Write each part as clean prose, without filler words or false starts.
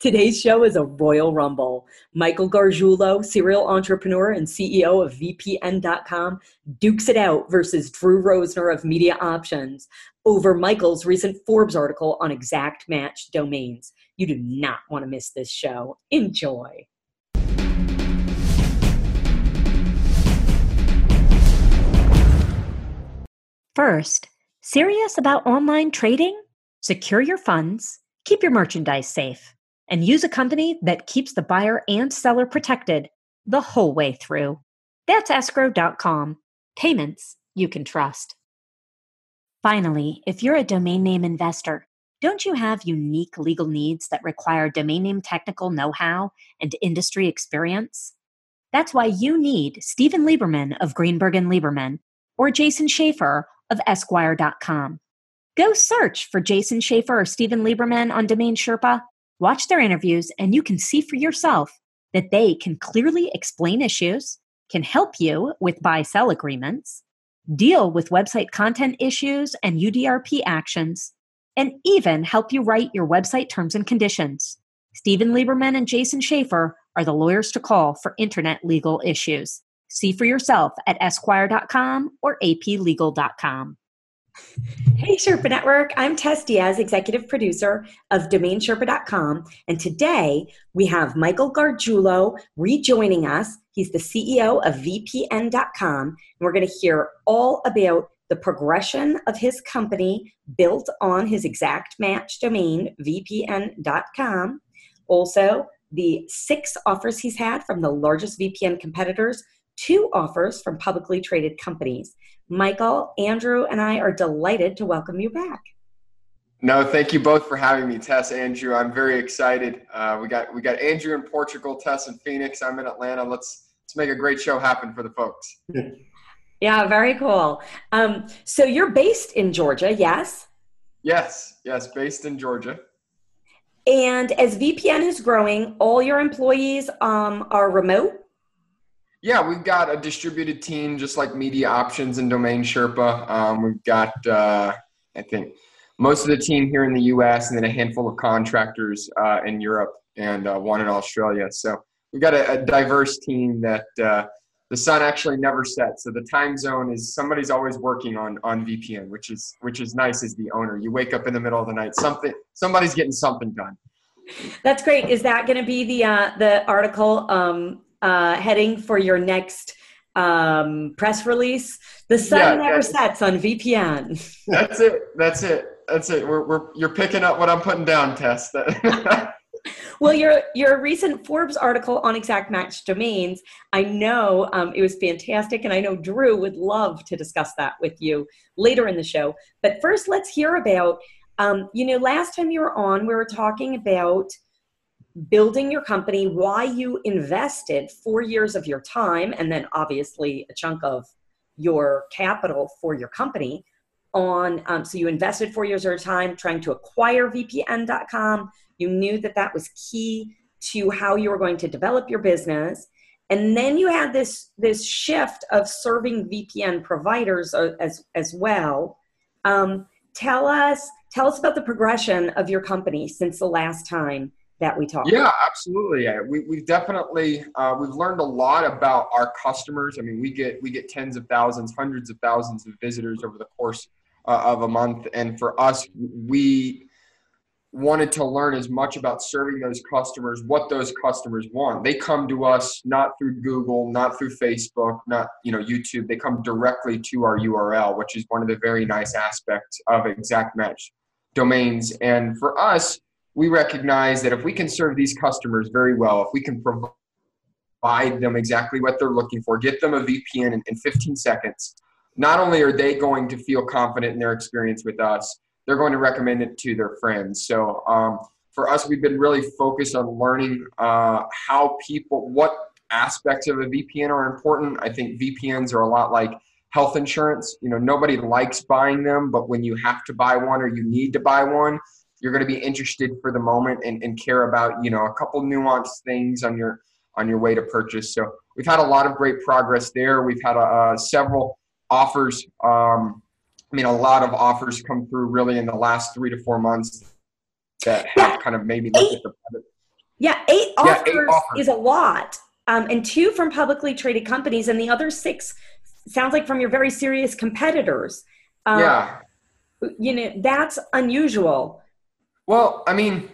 Today's show is a Royal Rumble. Michael Gargiulo, serial entrepreneur and CEO of VPN.com, dukes it out versus Drew Rosner of Media Options over Michael's recent Forbes article on exact match domains. You do not want to miss this show. Enjoy. First, serious about online trading? Secure your funds, keep your merchandise safe, and use a company that keeps the buyer and seller protected the whole way through. That's escrow.com. Payments you can trust. Finally, if you're a domain name investor, don't you have unique legal needs that require domain name technical know-how and industry experience? That's why you need Steven Lieberman of Greenberg and Lieberman or Jason Schaefer of Esquire.com. Go search for Jason Schaefer or Steven Lieberman on Domain Sherpa, watch their interviews, and you can see for yourself that they can clearly explain issues, can help you with buy-sell agreements, deal with website content issues and UDRP actions, and even help you write your website terms and conditions. Steven Lieberman and Jason Schaefer are the lawyers to call for internet legal issues. See for yourself at Esquire.com or aplegal.com. Hey, Sherpa Network. I'm Tess Diaz, executive producer of DomainSherpa.com. And today we have Michael Gargiulo rejoining us. He's the CEO of VPN.com. And we're going to hear all about the progression of his company built on his exact match domain, VPN.com. Also, the 6 offers he's had from the largest VPN competitors, 2 offers from publicly traded companies. Michael, Andrew, and I are delighted to welcome you back. No, thank you both for having me, Tess, Andrew. I'm very excited. We got Andrew in Portugal, Tess in Phoenix. I'm in Atlanta. Let's make a great show happen for the folks. Yeah, very cool. So you're based in Georgia, yes? Yes, based in Georgia. And as VPN is growing, all your employees are remote? Yeah, we've got a distributed team, just like Media Options and Domain Sherpa. We've got, I think, most of the team here in the U.S. and then a handful of contractors in Europe and one in Australia. So we've got a diverse team that the sun actually never sets. So the time zone is somebody's always working on VPN, which is nice as the owner. You wake up in the middle of the night, somebody's getting something done. That's great. Is that going to be the article? Heading for your next press release? The sun never sets on VPN. That's it. You're picking up what I'm putting down, Tess. Well, your recent Forbes article on exact match domains, I know it was fantastic, and I know Drew would love to discuss that with you later in the show. But first, let's hear about, last time you were on, we were talking about building your company, why you invested 4 years of your time, and then obviously a chunk of your capital for your company on, so you invested 4 years of your time trying to acquire VPN.com. You knew that was key to how you were going to develop your business. And then you had this shift of serving VPN providers as well. Tell us about the progression of your company since the last time that we talked. Yeah, absolutely. We've definitely, we've learned a lot about our customers. I mean, we get tens of thousands, hundreds of thousands of visitors over the course of a month. And for us, we wanted to learn as much about serving those customers, what those customers want. They come to us, not through Google, not through Facebook, not, YouTube. They come directly to our URL, which is one of the very nice aspects of exact match domains. And for us, we recognize that if we can serve these customers very well, if we can provide them exactly what they're looking for, get them a VPN in 15 seconds, not only are they going to feel confident in their experience with us, they're going to recommend it to their friends. So for us, we've been really focused on learning what aspects of a VPN are important. I think VPNs are a lot like health insurance. Nobody likes buying them, but when you have to buy one or you need to buy one, you're going to be interested for the moment and care about, a couple nuanced things on your way to purchase. So we've had a lot of great progress there. We've had several offers. A lot of offers come through really in the last 3 to 4 months that have kind of made me look at the product. Yeah, eight offers is a lot. And 2 from publicly traded companies, and the other 6 sounds like from your very serious competitors. You know, that's unusual. Well, I mean,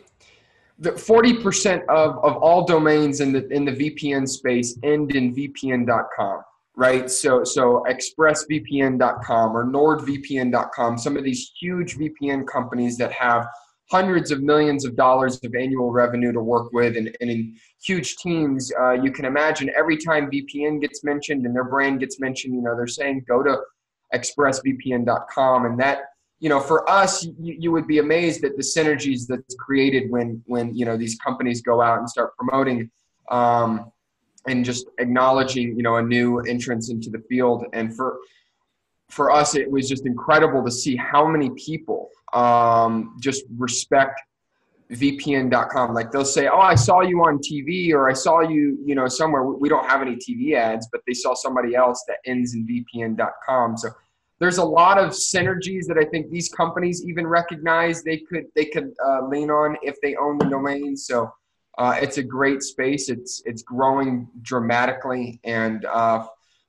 the 40% of all domains in the VPN space end in VPN.com, right? So ExpressVPN.com or NordVPN.com, some of these huge VPN companies that have hundreds of millions of dollars of annual revenue to work with and in huge teams. You can imagine every time VPN gets mentioned and their brand gets mentioned, you know, they're saying go to expressvpn.com. And that, you know, for us, you would be amazed at the synergies that's created when, you know, these companies go out and start promoting and just acknowledging, you know, a new entrance into the field. And for us, it was just incredible to see how many people just respect VPN.com. Like they'll say, oh, I saw you on TV, or I saw you, you know, somewhere. We don't have any TV ads, but they saw somebody else that ends in VPN.com. So there's a lot of synergies that I think these companies even recognize they could lean on if they own the domain. So it's a great space. It's growing dramatically. And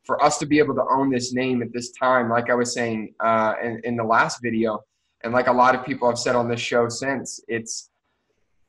for us to be able to own this name at this time, like I was saying in the last video, and like a lot of people have said on this show since,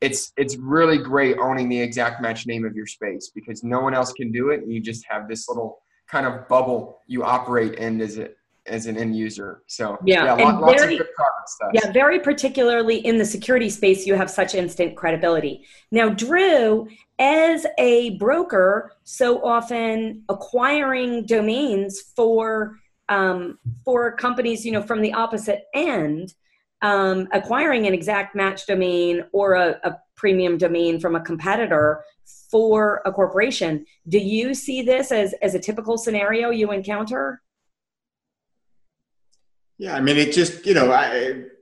it's really great owning the exact match name of your space, because no one else can do it, and you just have this little kind of bubble you operate in as an end user. So lots of good product stuff. Yeah, very particularly in the security space, you have such instant credibility. Now, Drew, as a broker, so often acquiring domains for companies, you know, from the opposite end, acquiring an exact match domain or a premium domain from a competitor for a corporation. Do you see this as a typical scenario you encounter? Yeah, I mean, it just, you know,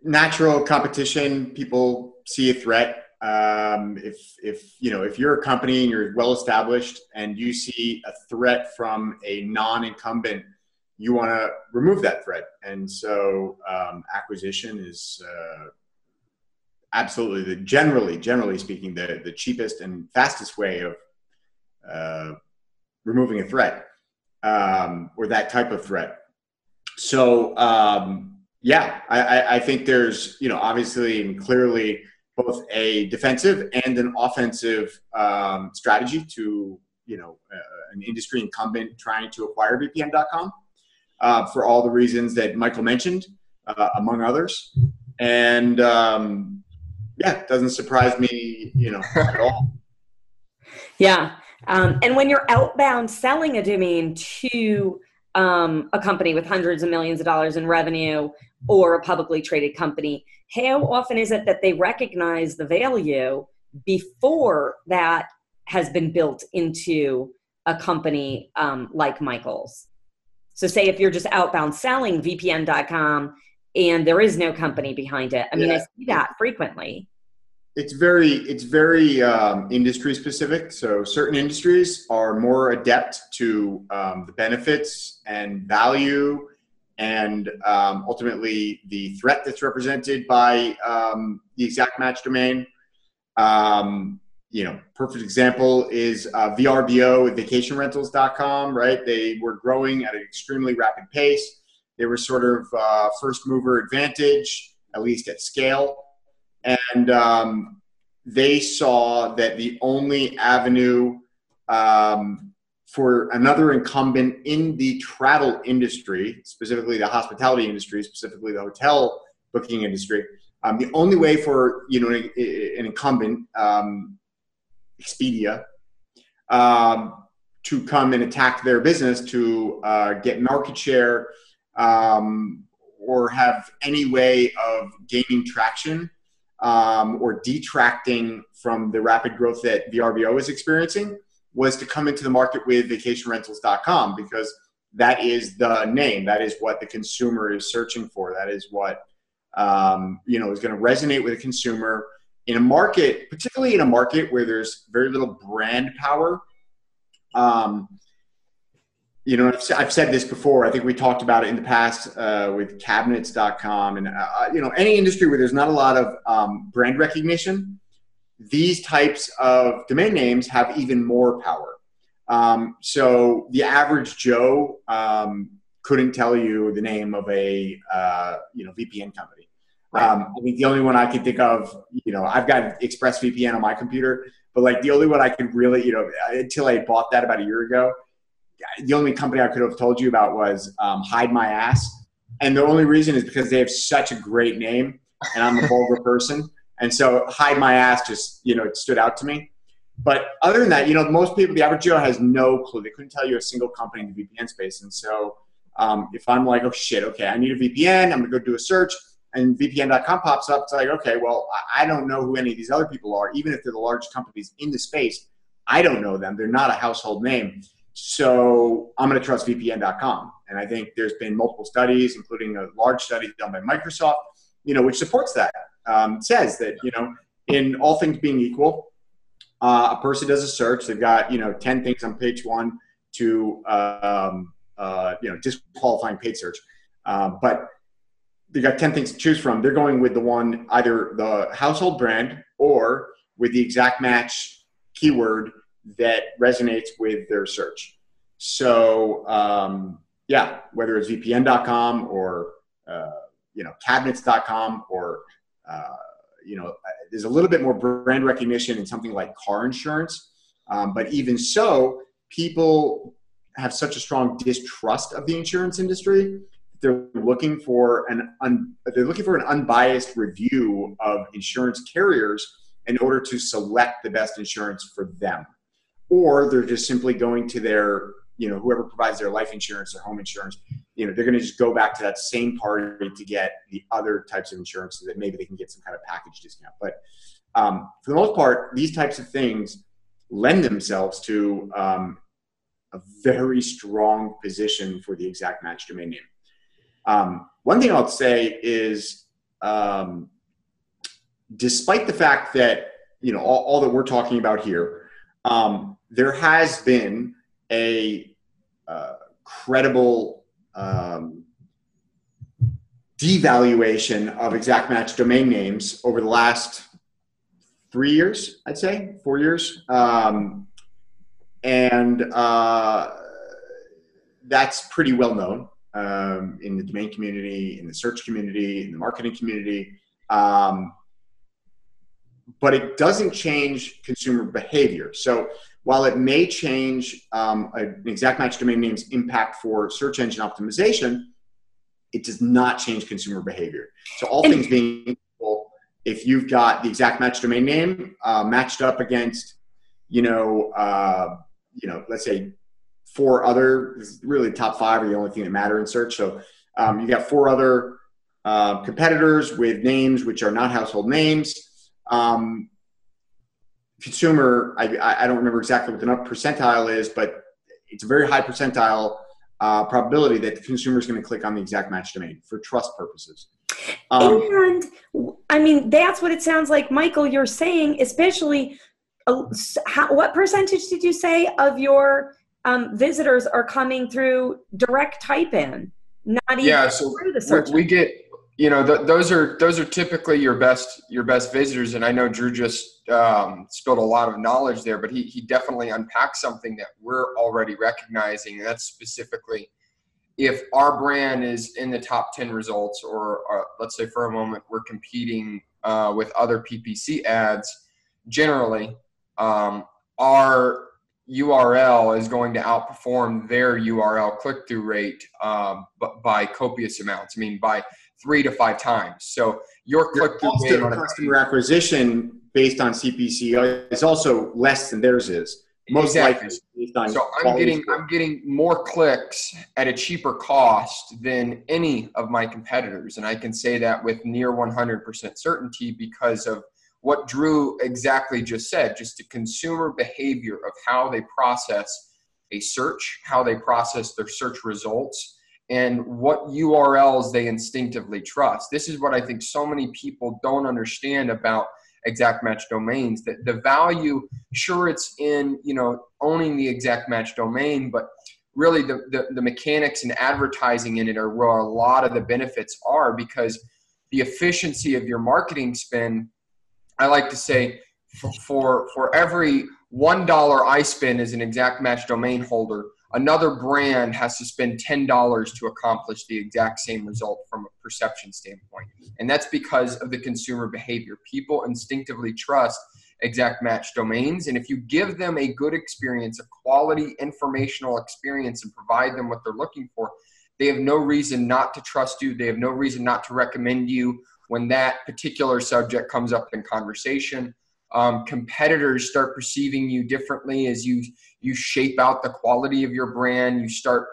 natural competition, people see a threat. If you're a company and you're well established and you see a threat from a non-incumbent, you want to remove that threat. And so acquisition is absolutely, generally speaking, the cheapest and fastest way of removing a threat or that type of threat. So I think there's, you know, obviously and clearly both a defensive and an offensive strategy to, you know, an industry incumbent trying to acquire VPN.com. For all the reasons that Michael mentioned, among others. And it doesn't surprise me, you know, at all. Yeah. And when you're outbound selling a domain to a company with hundreds of millions of dollars in revenue or a publicly traded company, how often is it that they recognize the value before that has been built into a company like Michael's? So say if you're just outbound selling VPN.com and there is no company behind it. I mean, I see that frequently. It's very industry specific. So certain industries are more adept to the benefits and value and ultimately the threat that's represented by the exact match domain. You know, perfect example is VRBO at vacationrentals.com, right? They were growing at an extremely rapid pace. They were sort of first mover advantage, at least at scale. And they saw that the only avenue for another incumbent in the travel industry, specifically the hospitality industry, specifically the hotel booking industry, the only way for, you know, an incumbent, Expedia, to come and attack their business to get market share or have any way of gaining traction or detracting from the rapid growth that VRBO was experiencing was to come into the market with vacationrentals.com, because that is the name. That is what the consumer is searching for. That is what, you know, is going to resonate with the consumer. In a market, particularly in a market where there's very little brand power, you know, I've said this before. I think we talked about it in the past with cabinets.com and, you know, any industry where there's not a lot of brand recognition, these types of domain names have even more power. So the average Joe couldn't tell you the name of a VPN company. Right. I mean, the only one I can think of, I've got ExpressVPN on my computer, but like the only one I can really, until I bought that about a year ago, the only company I could have told you about was Hide My Ass. And the only reason is because they have such a great name and I'm a vulgar person. And so Hide My Ass just, it stood out to me. But other than that, most people, the average Joe has no clue. They couldn't tell you a single company in the VPN space. And so if I'm like, oh shit, okay, I need a VPN, I'm gonna go do a search, and VPN.com pops up, it's like, okay, well, I don't know who any of these other people are. Even if they're the largest companies in the space, I don't know them. They're not a household name. So I'm gonna trust VPN.com. And I think there's been multiple studies, including a large study done by Microsoft, which supports that, says that, in all things being equal, a person does a search, they've got, 10 things on page one to, disqualifying paid search. But they've got 10 things to choose from. They're going with the one, either the household brand or with the exact match keyword that resonates with their search. So, yeah, whether it's VPN.com or, cabinets.com or, there's a little bit more brand recognition in something like car insurance. But even so, people have such a strong distrust of the insurance industry. They're looking for an unbiased review of insurance carriers in order to select the best insurance for them. Or they're just simply going to their, whoever provides their life insurance, their home insurance, they're going to just go back to that same party to get the other types of insurance so that maybe they can get some kind of package discount. But for the most part, these types of things lend themselves to a very strong position for the exact match domain name. One thing I'll say is, despite the fact that, all that we're talking about here, there has been a credible devaluation of exact match domain names over the last 3 years, I'd say 4 years. That's pretty well known in the domain community, in the search community, in the marketing community. But it doesn't change consumer behavior. So while it may change an exact match domain name's impact for search engine optimization, it does not change consumer behavior. So all things being equal, if you've got the exact match domain name matched up against, let's say 4 other, really top 5 are the only thing that matter in search. So you got 4 other competitors with names which are not household names. Consumer, I don't remember exactly what the percentile is, but it's a very high percentile probability that the consumer is going to click on the exact match domain for trust purposes. That's what it sounds like, Michael, you're saying, especially what percentage did you say of your visitors are coming through direct type in, not even through the search? We get... those are typically your best visitors. And I know Drew just spilled a lot of knowledge there, but he definitely unpacked something that we're already recognizing. And that's specifically if our brand is in the top 10 results, or let's say for a moment we're competing with other PPC ads, generally our URL is going to outperform their URL click-through rate by copious amounts. I mean, by 3 to 5 times. So your click-through rate on customer acquisition based on CPC is also less than theirs is. Most likely. So I'm getting more clicks at a cheaper cost than any of my competitors, and I can say that with near 100% certainty because of what Drew exactly just said, just the consumer behavior of how they process a search, how they process their search results, and what URLs they instinctively trust. This is what I think so many people don't understand about exact match domains, that the value, sure, it's in, owning the exact match domain, but really the mechanics and advertising in it are where a lot of the benefits are, because the efficiency of your marketing spend, I like to say for every $1 I spend as an exact match domain holder, another brand has to spend $10 to accomplish the exact same result from a perception standpoint. And that's because of the consumer behavior. People instinctively trust exact match domains. And if you give them a good experience, a quality informational experience, and provide them what they're looking for, they have no reason not to trust you. They have no reason not to recommend you when that particular subject comes up in conversation. Competitors start perceiving you differently as you shape out the quality of your brand. You start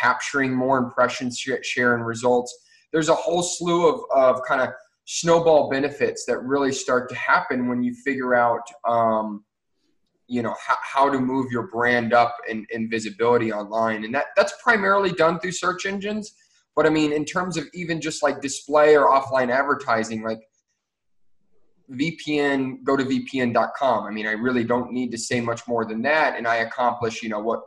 capturing more impressions, share, and results. There's a whole slew of kind of snowball benefits that really start to happen when you figure out, you know, how to move your brand up in visibility online. And that's primarily done through search engines. But I mean, in terms of even just like display or offline advertising, like VPN, go to VPN.com. I mean, I really don't need to say much more than that. And I accomplish, you know,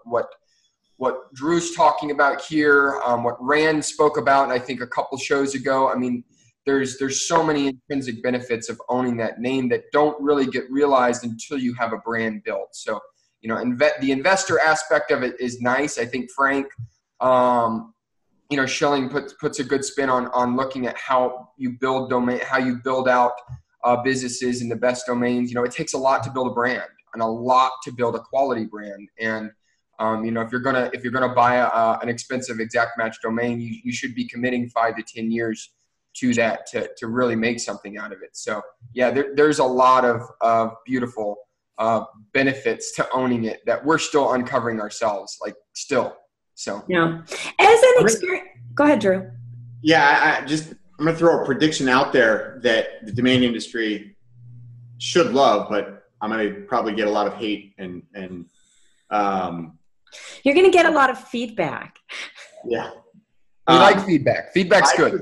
what Drew's talking about here, what Rand spoke about, I think a couple shows ago. I mean, there's so many intrinsic benefits of owning that name that don't really get realized until you have a brand built. So, you know, the investor aspect of it is nice. I think Frank, you know, Schilling puts a good spin on looking at how you build domain, how you build out businesses in the best domains. You know, it takes a lot to build a brand and a lot to build a quality brand. And you know, if you're gonna buy an expensive exact match domain, you should be committing 5 to 10 years. To that to really make something out of it. So yeah, there's a lot of beautiful benefits to owning it that we're still uncovering ourselves, like still. So yeah, as an experience, go ahead, Drew. Yeah, I'm gonna throw a prediction out there that the domain industry should love, but I'm gonna probably get a lot of hate and you're gonna get a lot of feedback. Yeah, we like feedback. Feedback's good.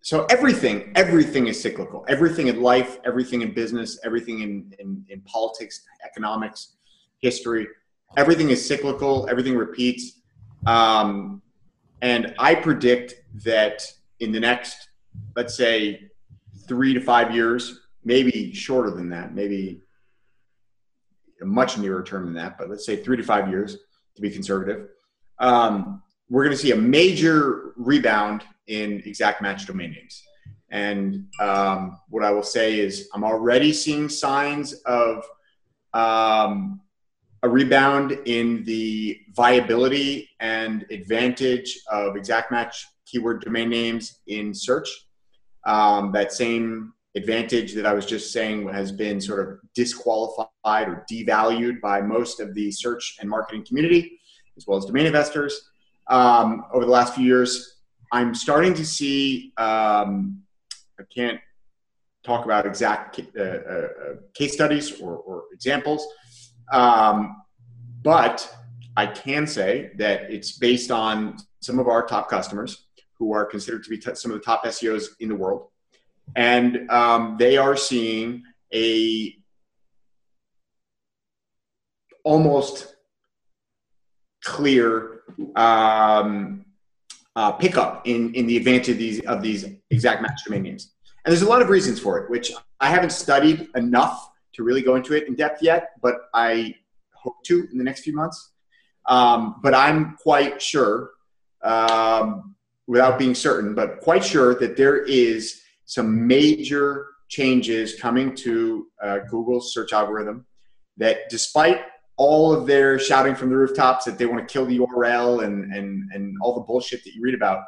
So everything is cyclical. Everything in life, everything in business, everything in politics, economics, history, everything is cyclical. Everything repeats. And I predict that in the next, let's say, 3 to 5 years, maybe shorter than that, maybe a much nearer term than that, but let's say 3 to 5 years to be conservative, we're going to see a major rebound in exact match domain names. And what I will say is I'm already seeing signs of a rebound in the viability and advantage of exact match keyword domain names in search. That same advantage that I was just saying has been sort of disqualified or devalued by most of the search and marketing community, as well as domain investors. Over the last few years, I'm starting to see, I can't talk about exact case studies or examples, but I can say that it's based on some of our top customers who are considered to be some of the top SEOs in the world. And they are seeing a almost clear pickup in the advantage of these exact match domain names. And there's a lot of reasons for it, which I haven't studied enough to really go into it in depth yet, but I hope to in the next few months. But I'm quite sure, without being certain, but quite sure that there is some major changes coming to Google's search algorithm that, despite all of their shouting from the rooftops that they want to kill the URL and all the bullshit that you read about,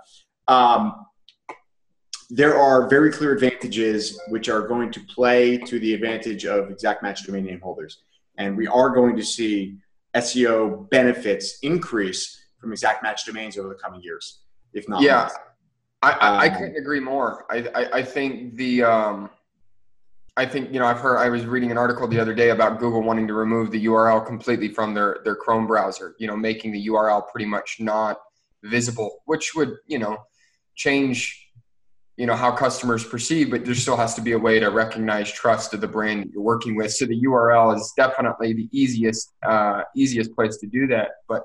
there are very clear advantages which are going to play to the advantage of exact match domain name holders. And we are going to see SEO benefits increase from exact match domains over the coming years, if not. Yeah, I couldn't agree more. I think the... I think, you know, I was reading an article the other day about Google wanting to remove the URL completely from their Chrome browser, you know, making the URL pretty much not visible, which would, you know, change, you know, how customers perceive, but there still has to be a way to recognize trust of the brand that you're working with. So the URL is definitely the easiest place to do that. But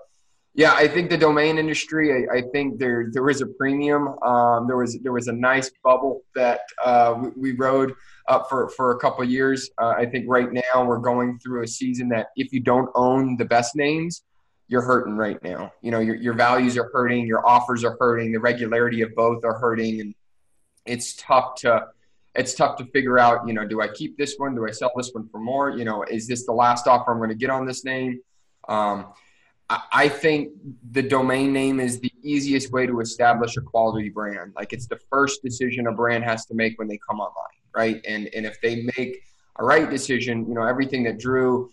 Yeah, I think the domain industry, I think there was a premium. There was a nice bubble that we rode up for a couple of years. I think right now we're going through a season that if you don't own the best names, you're hurting right now. You know, your values are hurting, your offers are hurting, the regularity of both are hurting, and it's tough to figure out, you know, do I keep this one? Do I sell this one for more? You know, is this the last offer I'm going to get on this name? I think the domain name is the easiest way to establish a quality brand. Like, it's the first decision a brand has to make when they come online, right? And if they make a right decision, you know, everything that Drew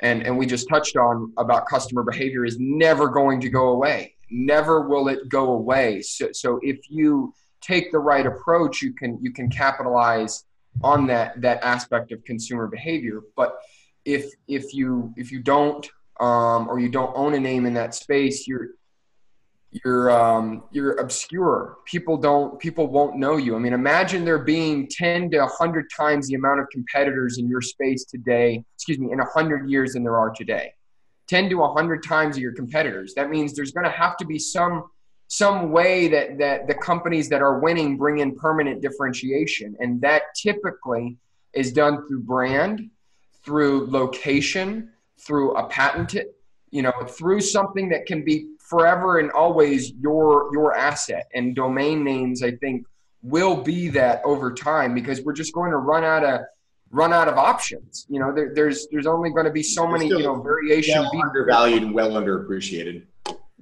and we just touched on about customer behavior is never going to go away. Never will it go away. So if you take the right approach, you can capitalize on that aspect of consumer behavior. But if you don't, or you don't own a name in that space, you're obscure. People won't know you. I mean, imagine there being 10 to 100 times the amount of competitors in your space today, in 100 years than there are today. 10 to 100 times your competitors. That means there's going to have to be some way that the companies that are winning bring in permanent differentiation. And that typically is done through brand, through location, through a patent, you know, through something that can be forever and always your asset. And domain names, I think, will be that over time, because we're just going to run out of options. You know, there's only going to be so many, you know, variation. Well undervalued and well underappreciated.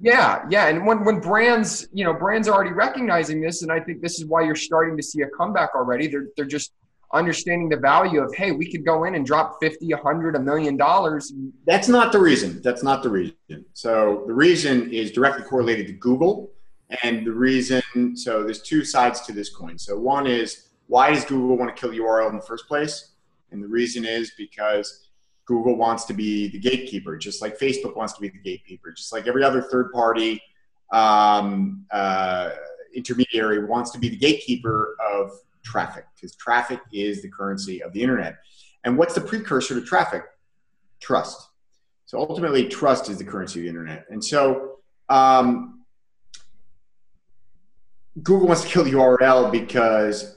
Yeah. And when brands, you know, brands are already recognizing this, and I think this is why you're starting to see a comeback already. They're just understanding the value of, hey, we could go in and drop 50, $100, $1 million. That's not the reason. So the reason is directly correlated to Google. And the reason, so there's two sides to this coin. So one is, why does Google want to kill URL in the first place? And the reason is because Google wants to be the gatekeeper, just like Facebook wants to be the gatekeeper, just like every other third-party intermediary wants to be the gatekeeper of traffic, because traffic is the currency of the internet. And what's the precursor to traffic? Trust. So ultimately, trust is the currency of the internet. And so Google wants to kill the URL because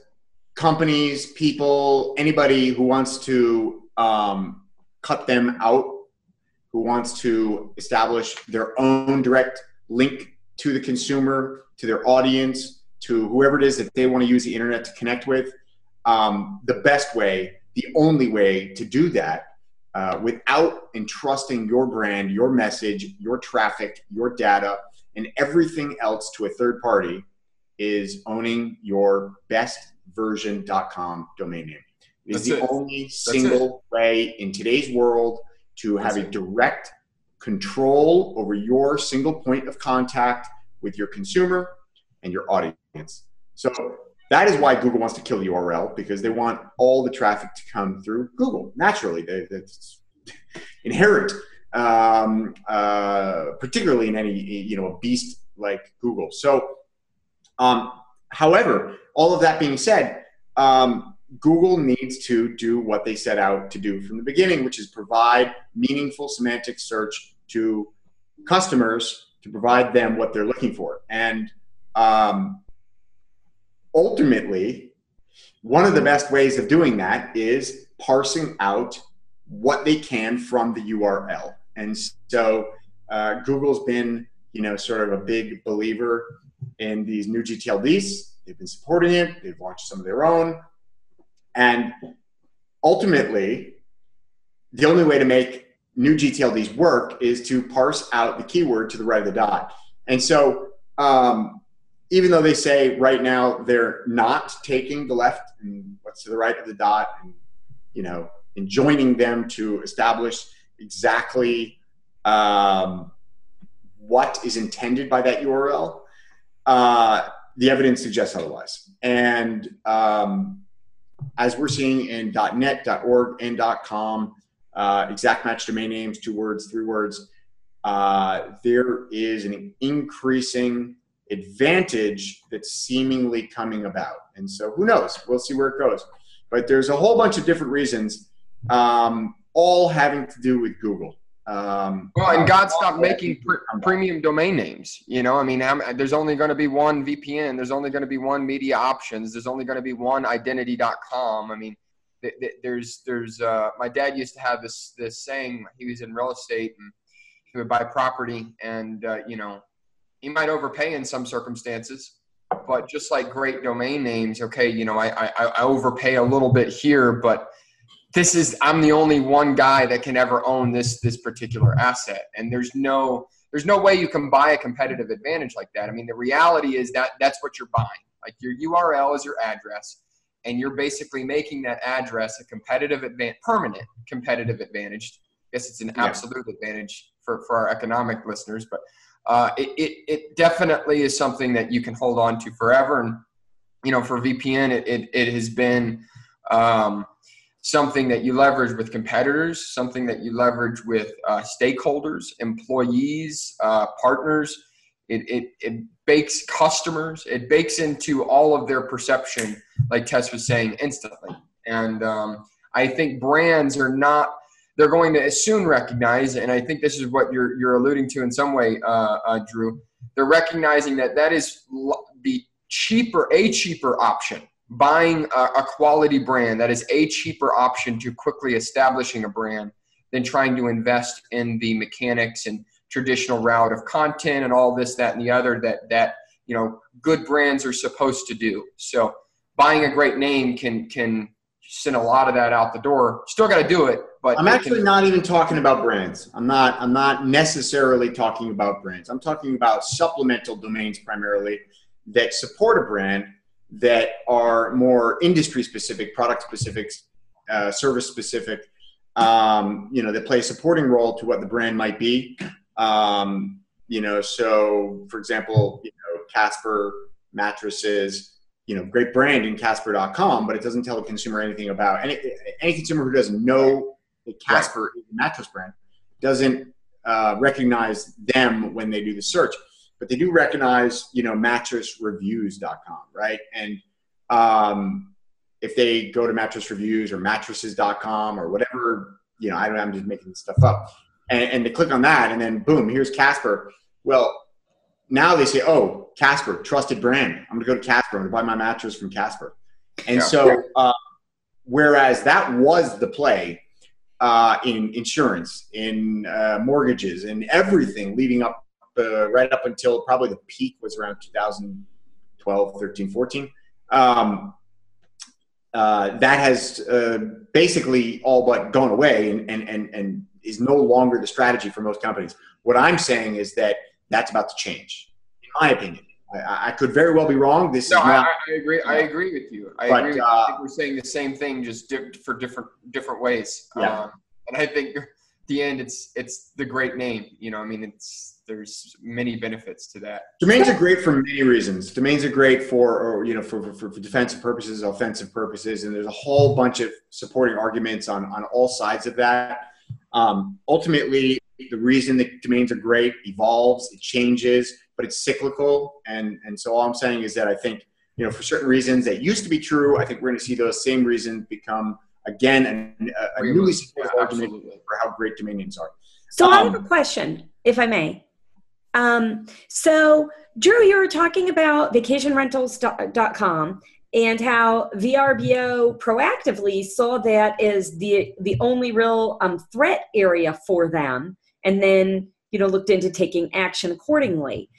companies, people, anybody who wants to cut them out, who wants to establish their own direct link to the consumer, to their audience, to whoever it is that they want to use the internet to connect with, the best way, the only way to do that without entrusting your brand, your message, your traffic, your data, and everything else to a third party is owning your bestversion.com domain name. It's the only single way in today's world to have a direct control over your single point of contact with your consumer and your audience. So that is why Google wants to kill the URL, because they want all the traffic to come through Google. Naturally, that's inherent, particularly in any, you know, beast like Google. So, however, all of that being said, Google needs to do what they set out to do from the beginning, which is provide meaningful semantic search to customers to provide them what they're looking for. And ultimately, one of the best ways of doing that is parsing out what they can from the URL. And so Google's been, you know, sort of a big believer in these new gTLDs. They've been supporting it. They've launched some of their own. And ultimately, the only way to make new gTLDs work is to parse out the keyword to the right of the dot. And so even though they say right now they're not taking the left and what's to the right of the dot, and, you know, enjoining them to establish exactly what is intended by that URL, the evidence suggests otherwise. And as we're seeing in .net, .org, and .com, exact match domain names, 2 words, 3 words, there is an increasing advantage that's seemingly coming about. And so who knows? We'll see where it goes. But there's a whole bunch of different reasons, all having to do with Google. Well, and God stopped making premium domain names. You know, I mean, there's only going to be one VPN. There's only going to be one Media Options. There's only going to be one Identity.com. I mean, my dad used to have this saying. He was in real estate and he would buy property, and you know, he might overpay in some circumstances, but just like great domain names, okay, you know, I overpay a little bit here, but I'm the only one guy that can ever own this particular asset. And there's no way you can buy a competitive advantage like that. I mean, the reality is that that's what you're buying. Like your URL is your address, and you're basically making that address a competitive advantage, permanent competitive advantage. I guess it's an absolute advantage for our economic listeners, but it definitely is something that you can hold on to forever. And, you know, for VPN, it has been something that you leverage with competitors, something that you leverage with stakeholders, employees, partners. It bakes customers. It bakes into all of their perception, like Tess was saying, instantly. And I think brands are not – they're going to soon recognize, and I think this is what you're alluding to in some way, Drew. They're recognizing that is a cheaper option. Buying a quality brand, that is a cheaper option to quickly establishing a brand than trying to invest in the mechanics and traditional route of content and all this, that, and the other that you know, good brands are supposed to do. So buying a great name can send a lot of that out the door. Still got to do it. But I'm actually not even talking about brands. I'm not necessarily talking about brands. I'm talking about supplemental domains primarily that support a brand, that are more industry specific, product specific, service specific, you know, that play a supporting role to what the brand might be. You know, so for example, you know, Casper mattresses, you know, great brand in Casper.com, but it doesn't tell the consumer anything about any consumer who doesn't know that Casper is a mattress brand doesn't recognize them when they do the search, but they do recognize, you know, mattressreviews.com, right? And if they go to mattress reviews or mattresses.com or whatever, you know, I'm just making this stuff up, and they click on that, and then boom, here's Casper. Well, now they say, oh, Casper, trusted brand. I'm going to go to Casper. I'm going to buy my mattress from Casper. And so whereas that was the play in insurance, in mortgages, in everything leading up right up until probably the peak was around 2012, 13, 14. That has basically all but gone away and is no longer the strategy for most companies. What I'm saying is that that's about to change, in my opinion. I could very well be wrong. I agree. I agree with you. Agree with you. I think we're saying the same thing, just for different ways. Yeah. And I think at the end, it's the great name. You know, I mean, there's many benefits to that. Domains are great for many reasons. Domains are great for defensive purposes, offensive purposes, and there's a whole bunch of supporting arguments on all sides of that. Ultimately, the reason that domains are great evolves, it changes, but it's cyclical. And so all I'm saying is that I think, you know, for certain reasons that used to be true, I think we're going to see those same reasons become, again, a newly supported argument for how great domain names are. So I have a question, if I may. So Drew, you were talking about vacationrentals.com and how VRBO proactively saw that as the only real threat area for them, and then, you know, looked into taking action accordingly.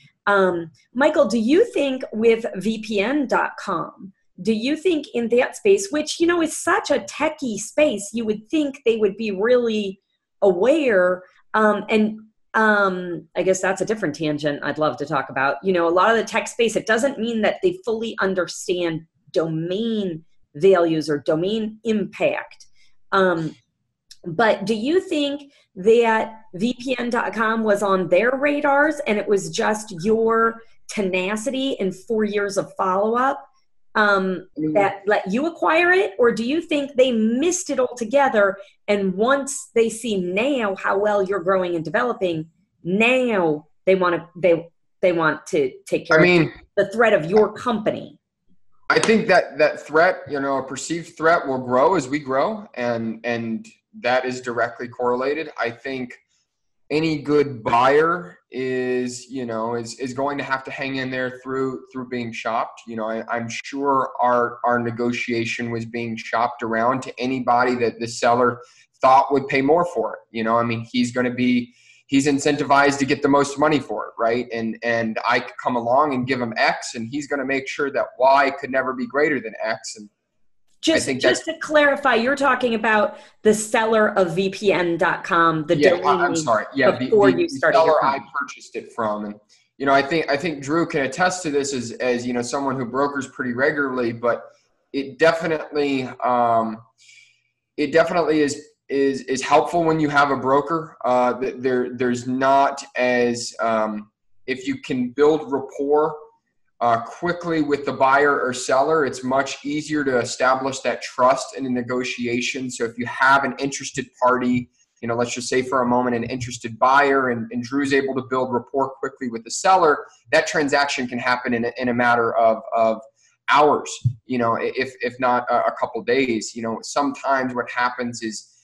Michael, do you think with VPN.com, do you think in that space, which, you know, is such a techie space, you would think they would be really aware. I guess that's a different tangent I'd love to talk about. You know, a lot of the tech space, it doesn't mean that they fully understand domain values or domain impact. But do you think that VPN.com was on their radars and it was just your tenacity and 4 years of follow-up that let you acquire it? Or do you think they missed it altogether, and once they see now how well you're growing and developing, now they want to take care of the threat of your company? I think that threat, you know, a perceived threat will grow as we grow, and that is directly correlated. I think any good buyer is going to hang in there through being shopped. You know, I'm sure our negotiation was being shopped around to anybody that the seller thought would pay more for it. You know, I mean, he's incentivized to get the most money for it, right? And I could come along and give him X, and he's going to make sure that Y could never be greater than X. And just to clarify, you're talking about the seller of VPN.com, the domain. I'm sorry. Yeah, the seller I purchased it from. And you know, I think Drew can attest to this as you know, someone who brokers pretty regularly, but it definitely is helpful when you have a broker. There's not as if you can build rapport quickly with the buyer or seller, it's much easier to establish that trust in a negotiation. So if you have an interested party, you know, let's just say for a moment, an interested buyer, and Drew's able to build rapport quickly with the seller, that transaction can happen in a matter of hours, you know, if not a couple days. You know, sometimes what happens is,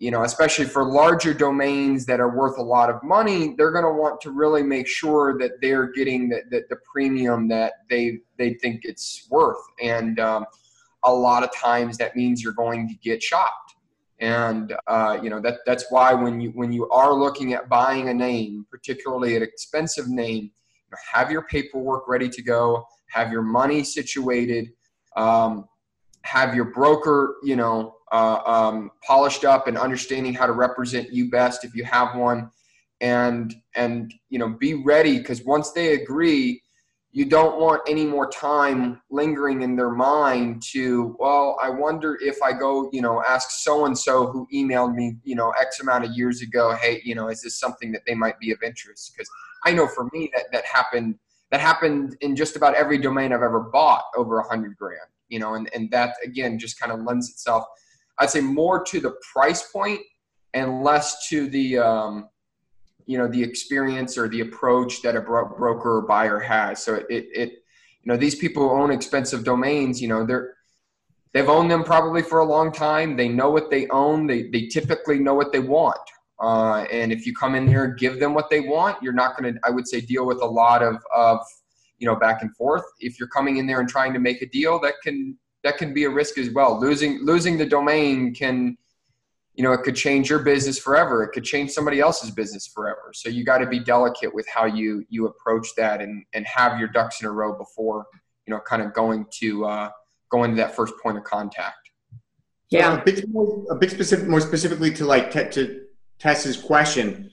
you know, especially for larger domains that are worth a lot of money, they're going to want to really make sure that they're getting the premium that they think it's worth. And a lot of times that means you're going to get shopped. And, you know, that's why when you are looking at buying a name, particularly an expensive name, have your paperwork ready to go, have your money situated, have your broker, you know, polished up and understanding how to represent you best if you have one, and you know, be ready, because once they agree, you don't want any more time lingering in their mind to, well, I wonder if I go, you know, ask so-and-so who emailed me, you know, X amount of years ago, hey, you know, is this something that they might be of interest? Because I know for me that happened in just about every domain I've ever bought over $100,000, you know, and that again, just kind of lends itself, I'd say, more to the price point and less to the, you know, the experience or the approach that a broker or buyer has. So it you know, these people who own expensive domains, you know, they've owned them probably for a long time. They know what they own. They typically know what they want. And if you come in here and give them what they want, you're not going to, I would say, deal with a lot of, you know, back and forth. If you're coming in there and trying to make a deal, that can be a risk as well. Losing the domain can, you know, it could change your business forever. It could change somebody else's business forever. So you got to be delicate with how you approach that and have your ducks in a row before, you know, kind of going to that first point of contact. Yeah. More specifically to like to Tess's question,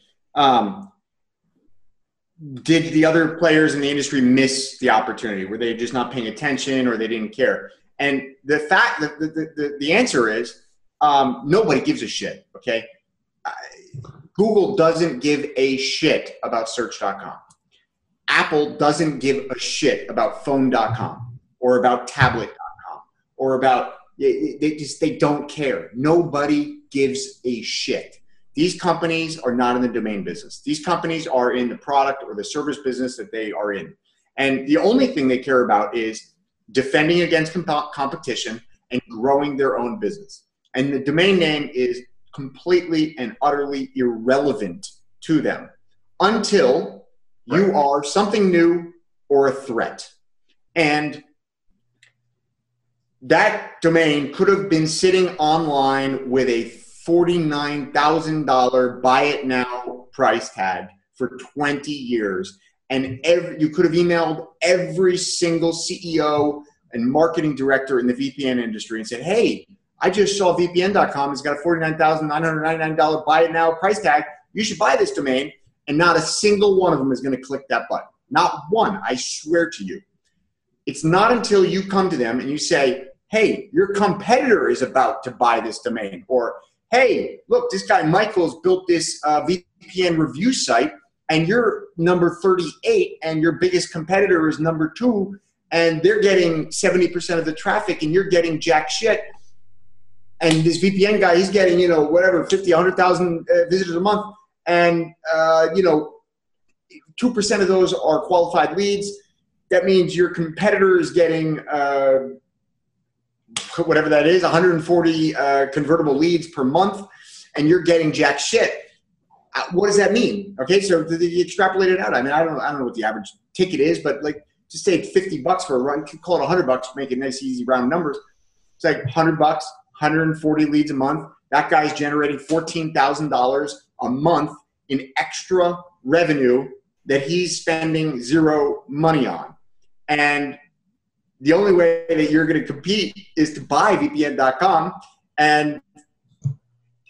did the other players in the industry miss the opportunity? Were they just not paying attention, or they didn't care? And the fact that the answer is nobody gives a shit. Okay. Google doesn't give a shit about search.com. Apple doesn't give a shit about phone.com or about tablet.com or about, they don't care. Nobody gives a shit. These companies are not in the domain business. These companies are in the product or the service business that they are in. And the only thing they care about is defending against competition and growing their own business. And the domain name is completely and utterly irrelevant to them until you are something new or a threat. And that domain could have been sitting online with a $49,000 buy it now price tag for 20 years. And you could have emailed every single CEO and marketing director in the VPN industry and said, hey, I just saw VPN.com has got a $49,999 buy it now price tag. You should buy this domain. And not a single one of them is going to click that button. Not one, I swear to you. It's not until you come to them and you say, hey, your competitor is about to buy this domain. Or, hey, look, this guy Michael's built this VPN review site, and you're number 38, and your biggest competitor is number 2, and they're getting 70% of the traffic, and you're getting jack shit. And this VPN guy, he's getting, you know, whatever, 50, 100,000 visitors a month, and, you know, 2% of those are qualified leads. That means your competitor is getting whatever that is, 140 convertible leads per month, and you're getting jack shit. what does that mean? Okay, so you extrapolate it out. I mean, I don't know what the average ticket is, but like just say $50 for a run, call it $100, make it nice, easy, round numbers. It's like $100, 140 leads a month. That guy's generating $14,000 a month in extra revenue that he's spending zero money on. And the only way that you're going to compete is to buy VPN.com and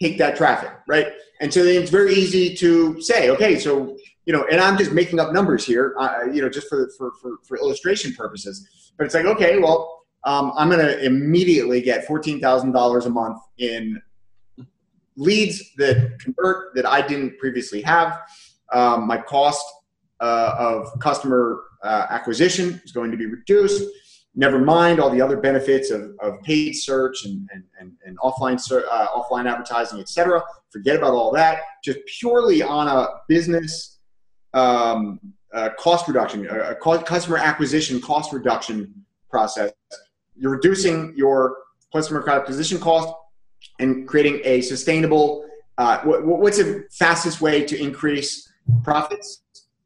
take that traffic, right? And so then it's very easy to say, okay, so, you know, and I'm just making up numbers here, you know, just for illustration purposes. But it's like, okay, well, I'm going to immediately get $14,000 a month in leads that convert that I didn't previously have. My cost of customer acquisition is going to be reduced. Never mind all the other benefits of paid search and offline offline advertising, etc. Forget about all that. Just purely on a business cost reduction, a customer acquisition cost reduction process. You're reducing your customer acquisition cost and creating a sustainable. What's the fastest way to increase profits?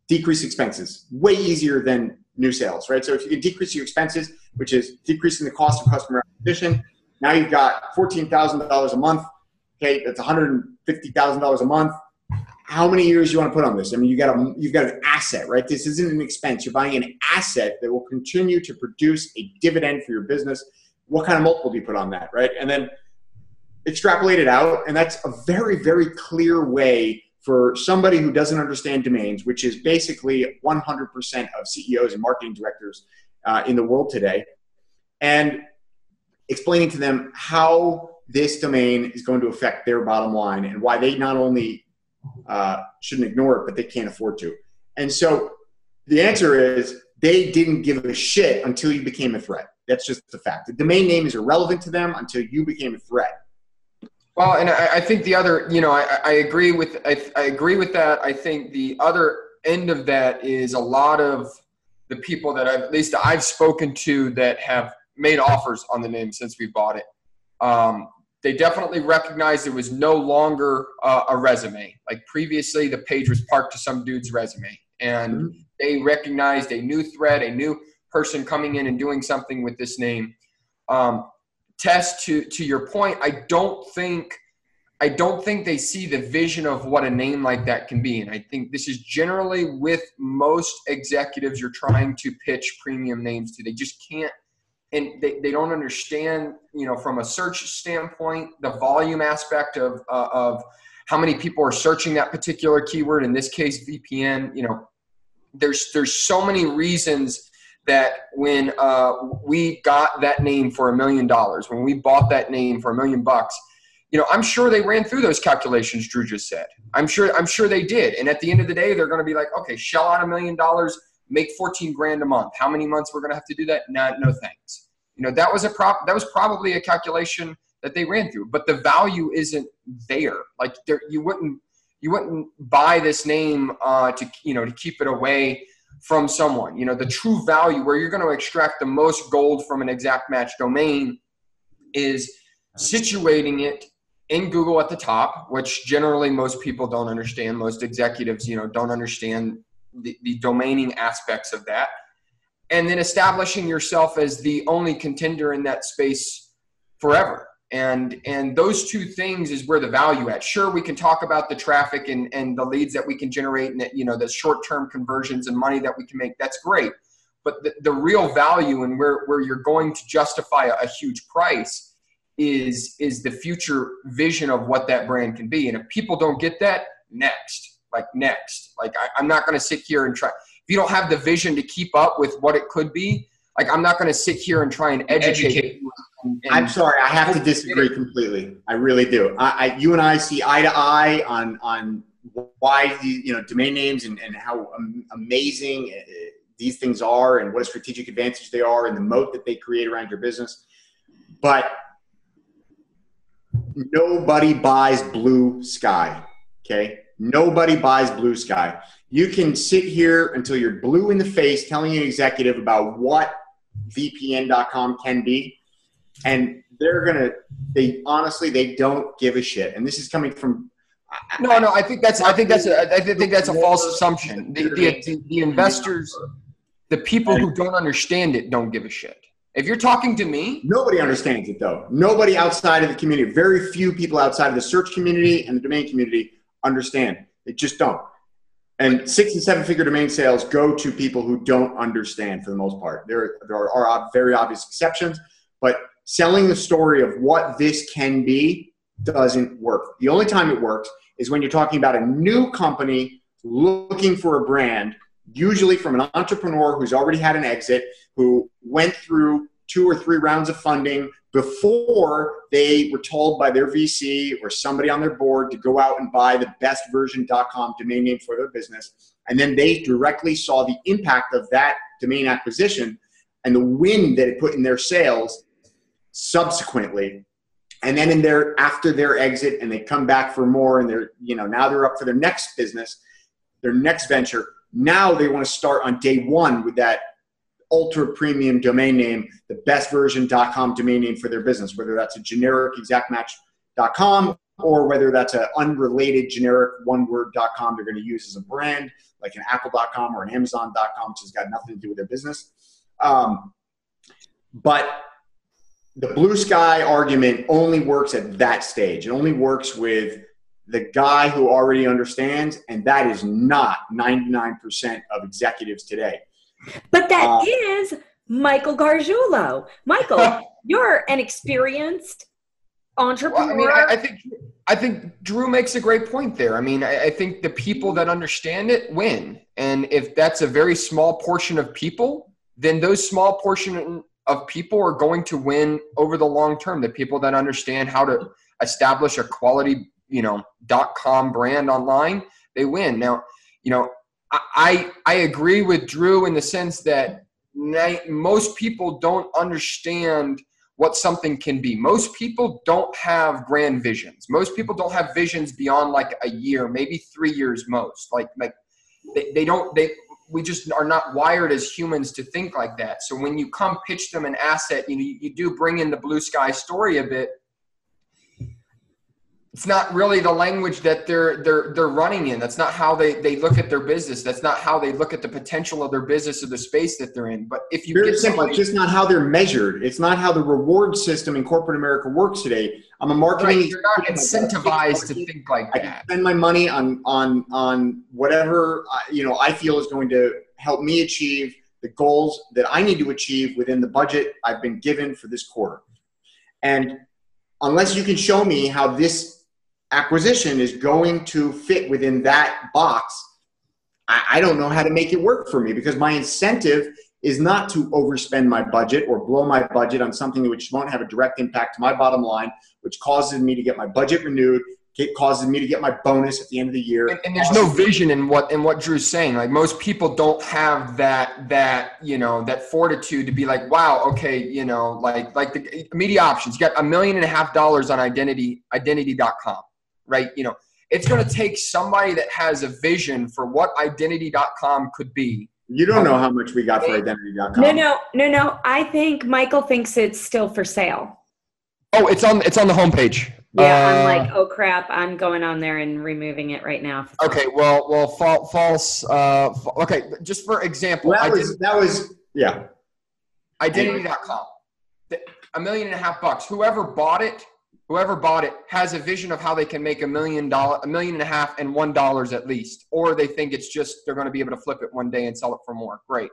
Decrease expenses. Way easier than new sales, right? So if you can decrease your expenses, which is decreasing the cost of customer acquisition, now you've got $14,000 a month. Okay, that's $150,000 a month. How many years do you want to put on this? I mean, you've got an asset, right? This isn't an expense. You're buying an asset that will continue to produce a dividend for your business. What kind of multiple do you put on that, right? And then extrapolate it out, and that's a very, very clear way for somebody who doesn't understand domains, which is basically 100% of CEOs and marketing directors in the world today, and explaining to them how this domain is going to affect their bottom line and why they not only shouldn't ignore it, but they can't afford to. And so the answer is they didn't give a shit until you became a threat. That's just the fact. The domain name is irrelevant to them until you became a threat. Well, and I think the other, you know, I agree with that. I think the other end of that is a lot of the people that at least I've spoken to that have made offers on the name since we bought it. They definitely recognized it was no longer a resume. Like previously, the page was parked to some dude's resume, and they recognized a new thread, a new person coming in and doing something with this name. Tess, to your point, I don't think they see the vision of what a name like that can be. And I think this is generally with most executives you're trying to pitch premium names to. They just can't, and they don't understand, you know, from a search standpoint, the volume aspect of how many people are searching that particular keyword, in this case, VPN. You know, there's so many reasons that when we got that name for $1 million, when we bought that name for $1 million, you know, I'm sure they ran through those calculations Drew just said. I'm sure they did. And at the end of the day, they're going to be like, okay, shell out $1 million, make 14 grand a month. How many months we're going to have to do that? No thanks. You know, that was probably a calculation that they ran through, but the value isn't there. Like there, you wouldn't buy this name to keep it away from someone. You know, the true value where you're going to extract the most gold from an exact match domain is situating it in Google at the top, which generally most people don't understand. Most executives, you know, don't understand the domaining aspects of that. And then establishing yourself as the only contender in that space forever. And those two things is where the value at. Sure, we can talk about the traffic and the leads that we can generate and that, you know, the short-term conversions and money that we can make. That's great. But the real value and where you're going to justify a huge price is the future vision of what that brand can be. And if people don't get that, next. Like I'm not going to sit here and try. If you don't have the vision to keep up with what it could be, like I'm not going to sit here and try and educate you. I'm sorry, I have to disagree completely. I really do. You and I see eye to eye on why domain names and how amazing these things are and what a strategic advantage they are and the moat that they create around your business. But nobody buys Blue Sky, okay? Nobody buys Blue Sky. You can sit here until you're blue in the face telling an executive about what VPN.com can be. And they honestly, they don't give a shit. And this is coming from No, I think that's a false assumption. The investors, the people who don't understand it, don't give a shit. If you're talking to me, nobody understands it though. Nobody outside of the community. Very few people outside of the search community and the domain community understand. They just don't. And 6- and 7-figure domain sales go to people who don't understand for the most part. There are very obvious exceptions, but selling the story of what this can be doesn't work. The only time it works is when you're talking about a new company looking for a brand, usually from an entrepreneur who's already had an exit, who went through 2 or 3 rounds of funding before they were told by their VC or somebody on their board to go out and buy the best version.com domain name for their business. And then they directly saw the impact of that domain acquisition and the wind that it put in their sales subsequently. And then after their exit, and they come back for more, and now they're up for their next business, their next venture. Now they want to start on day 1 with that ultra premium domain name, the best version.com domain name for their business, whether that's a generic exactmatch.com or whether that's an unrelated generic one-word.com they're going to use as a brand, like an apple.com or an amazon.com, which has got nothing to do with their business. But the blue sky argument only works at that stage. It only works with the guy who already understands, and that is not 99% of executives today. But that is Michael Gargiulo. Michael, you're an experienced entrepreneur. Well, I think Drew makes a great point there. I mean, I think the people that understand it win. And if that's a very small portion of people, then those small portion of people are going to win over the long term. The people that understand how to establish a quality, .com brand online, they win. Now, I agree with Drew in the sense that most people don't understand what something can be. Most people don't have grand visions. Most people don't have visions beyond like a year, maybe 3 years most. Like we just are not wired as humans to think like that. So when you come pitch them an asset, you do bring in the blue sky story a bit. It's not really the language that they're running in. That's not how they look at their business. That's not how they look at the potential of their business or the space that they're in. But if you get somebody, it's just not how they're measured. It's not how the reward system in corporate America works today. I'm a marketing. Right. You're not incentivized to think like that. I can spend my money on whatever I feel is going to help me achieve the goals that I need to achieve within the budget I've been given for this quarter. And unless you can show me how this acquisition is going to fit within that box, I don't know how to make it work for me, because my incentive is not to overspend my budget or blow my budget on something which won't have a direct impact to my bottom line, which causes me to get my budget renewed, causes me to get my bonus at the end of the year. And there's no vision in what Drew's saying. Like, most people don't have that fortitude to be like, wow, okay, like the Media Options got $1.5 million on Identity.com. Right? It's going to take somebody that has a vision for what Identity.com could be. You don't know how much we got for Identity.com. No. I think Michael thinks it's still for sale. Oh, it's on the homepage. Yeah, I'm like, oh crap! I'm going on there and removing it right now. Okay, well, false. Okay, just for example, well, that was Identity.com, $1.5 million. Whoever bought it has a vision of how they can make $1.5 million and $1 at least, or they think it's just they're going to be able to flip it one day and sell it for more. Great.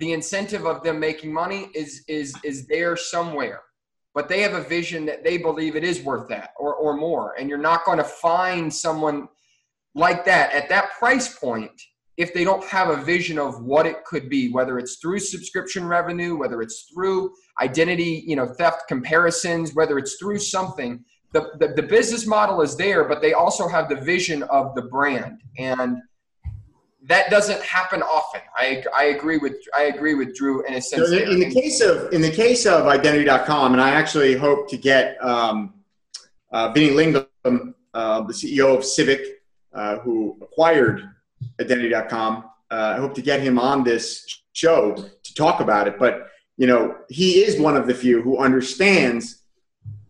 The incentive of them making money is there somewhere. But they have a vision that they believe it is worth that or more. And you're not going to find someone like that at that price point if they don't have a vision of what it could be, whether it's through subscription revenue, whether it's through identity, theft comparisons, whether it's through something. The business model is there, but they also have the vision of the brand. And that doesn't happen often. I agree with Drew in a sense. So in the case of Identity.com, and I actually hope to get Vinny Lingham, the CEO of Civic, who acquired Identity.com. I hope to get him on this show to talk about it. But he is one of the few who understands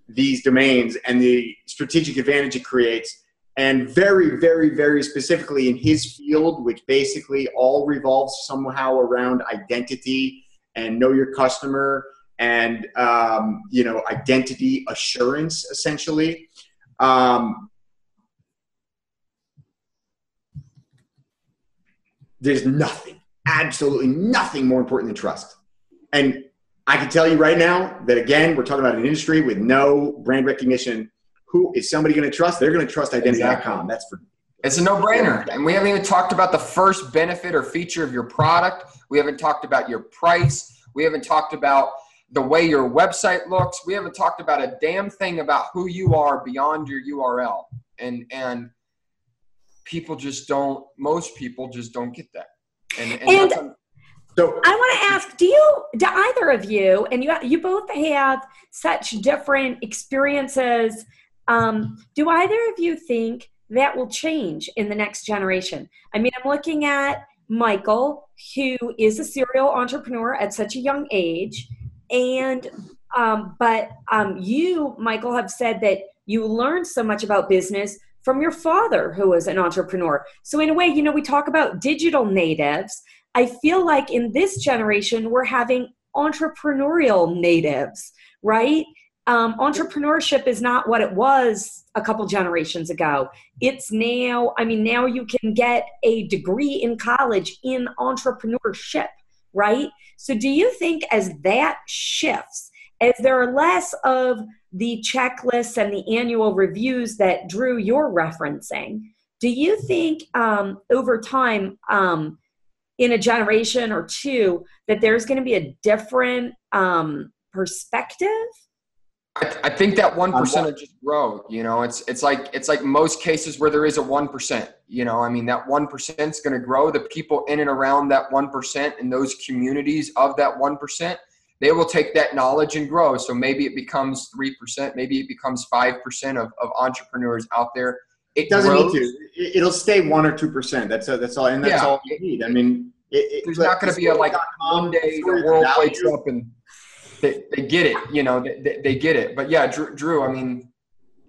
these domains and the strategic advantage it creates. and very, very, very specifically in his field, which basically all revolves somehow around identity and know your customer and, you know, identity assurance, essentially. There's nothing, absolutely nothing more important than trust. And I can tell you right now that, again, we're talking about an industry with no brand recognition. Who is somebody going to trust? They're going to trust Identity.com. Exactly. That's for me. It's a no-brainer. And we haven't even talked about the first benefit or feature of your product. We haven't talked about your price. We haven't talked about the way your website looks. We haven't talked about a damn thing about who you are beyond your URL. And people just don't, most people just don't get that. And so I want to ask, do either of you, and you both have such different experiences, do either of you think that will change in the next generation? I mean, I'm looking at Michael, who is a serial entrepreneur at such a young age, and you, Michael, have said that you learned so much about business from your father, who was an entrepreneur. So in a way, you know, we talk about digital natives. I feel like in this generation, we're having entrepreneurial natives, right? Entrepreneurship is not what it was a couple generations ago. It's now, I mean, now you can get a degree in college in entrepreneurship, right? So do you think as that shifts, as there are less of the checklists and the annual reviews that, Drew, you're referencing, do you think over time, in a generation or two, that there's going to be a different perspective? I think that 1% will just grow. You know, it's like most cases where there is a 1%. You know, I mean, that 1% is going to grow. The people in and around that 1% and those communities of that 1%, they will take that knowledge and grow. So maybe it becomes 3%. Maybe it becomes 5% of entrepreneurs out there. It doesn't need to. It'll stay 1 or 2%. That's all, and that's all you need. I mean, there's not going to be a like one day the world wakes up and they get it. You know, they get it. But yeah, Drew. I mean,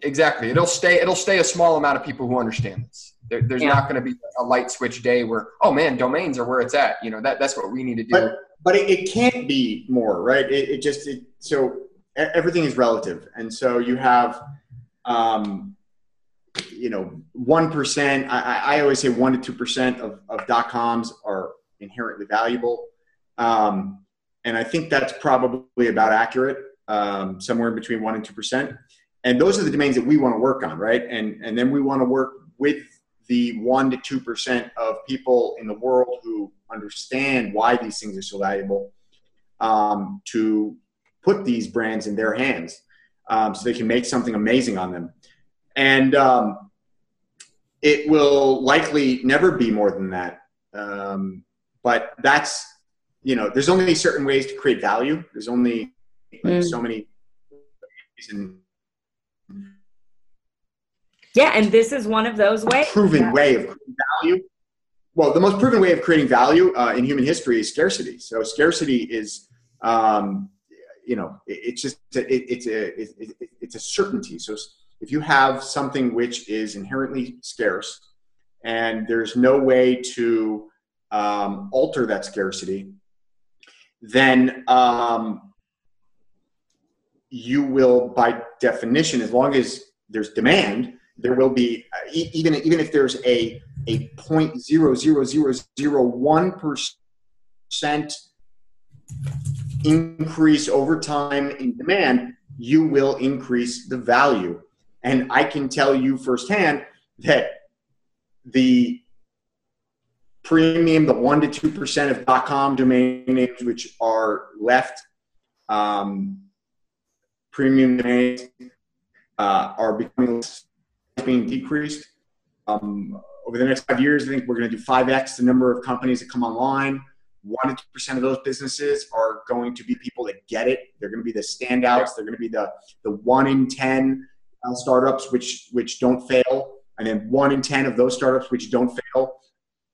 exactly. It'll stay a small amount of people who understand this. There's not going to be a light switch day where, oh man, domains are where it's at. You know, that's what we need to do. But it can't be more, right? So everything is relative, and so you have. You know, 1%, I always say 1 to 2% of .coms are inherently valuable. And I think that's probably about accurate, somewhere in between 1 and 2%. And those are the domains that we want to work on, right? And then we want to work with the 1 to 2% of people in the world who understand why these things are so valuable, to put these brands in their hands, so they can make something amazing on them. And it will likely never be more than that. But that's, you know, there's only certain ways to create value. There's only so many ways. And this is one of those ways. Proven way of creating value. Well, the most proven way of creating value in human history is scarcity. So scarcity is, you know, it's a certainty. So if you have something which is inherently scarce and there's no way to alter that scarcity, then you will, by definition, as long as there's demand, there will be, even if there's a 0.00001% increase over time in demand, you will increase the value. And I can tell you firsthand that the premium, the 1 to 2% of .com domain names which are left, premium domains are being decreased. Over the next 5 years, I think we're going to do 5x the number of companies that come online. 1 to 2% of those businesses are going to be people that get it. They're going to be the standouts. They're going to be the 1 in 10 startups which don't fail, and then 1 in 10 of those startups which don't fail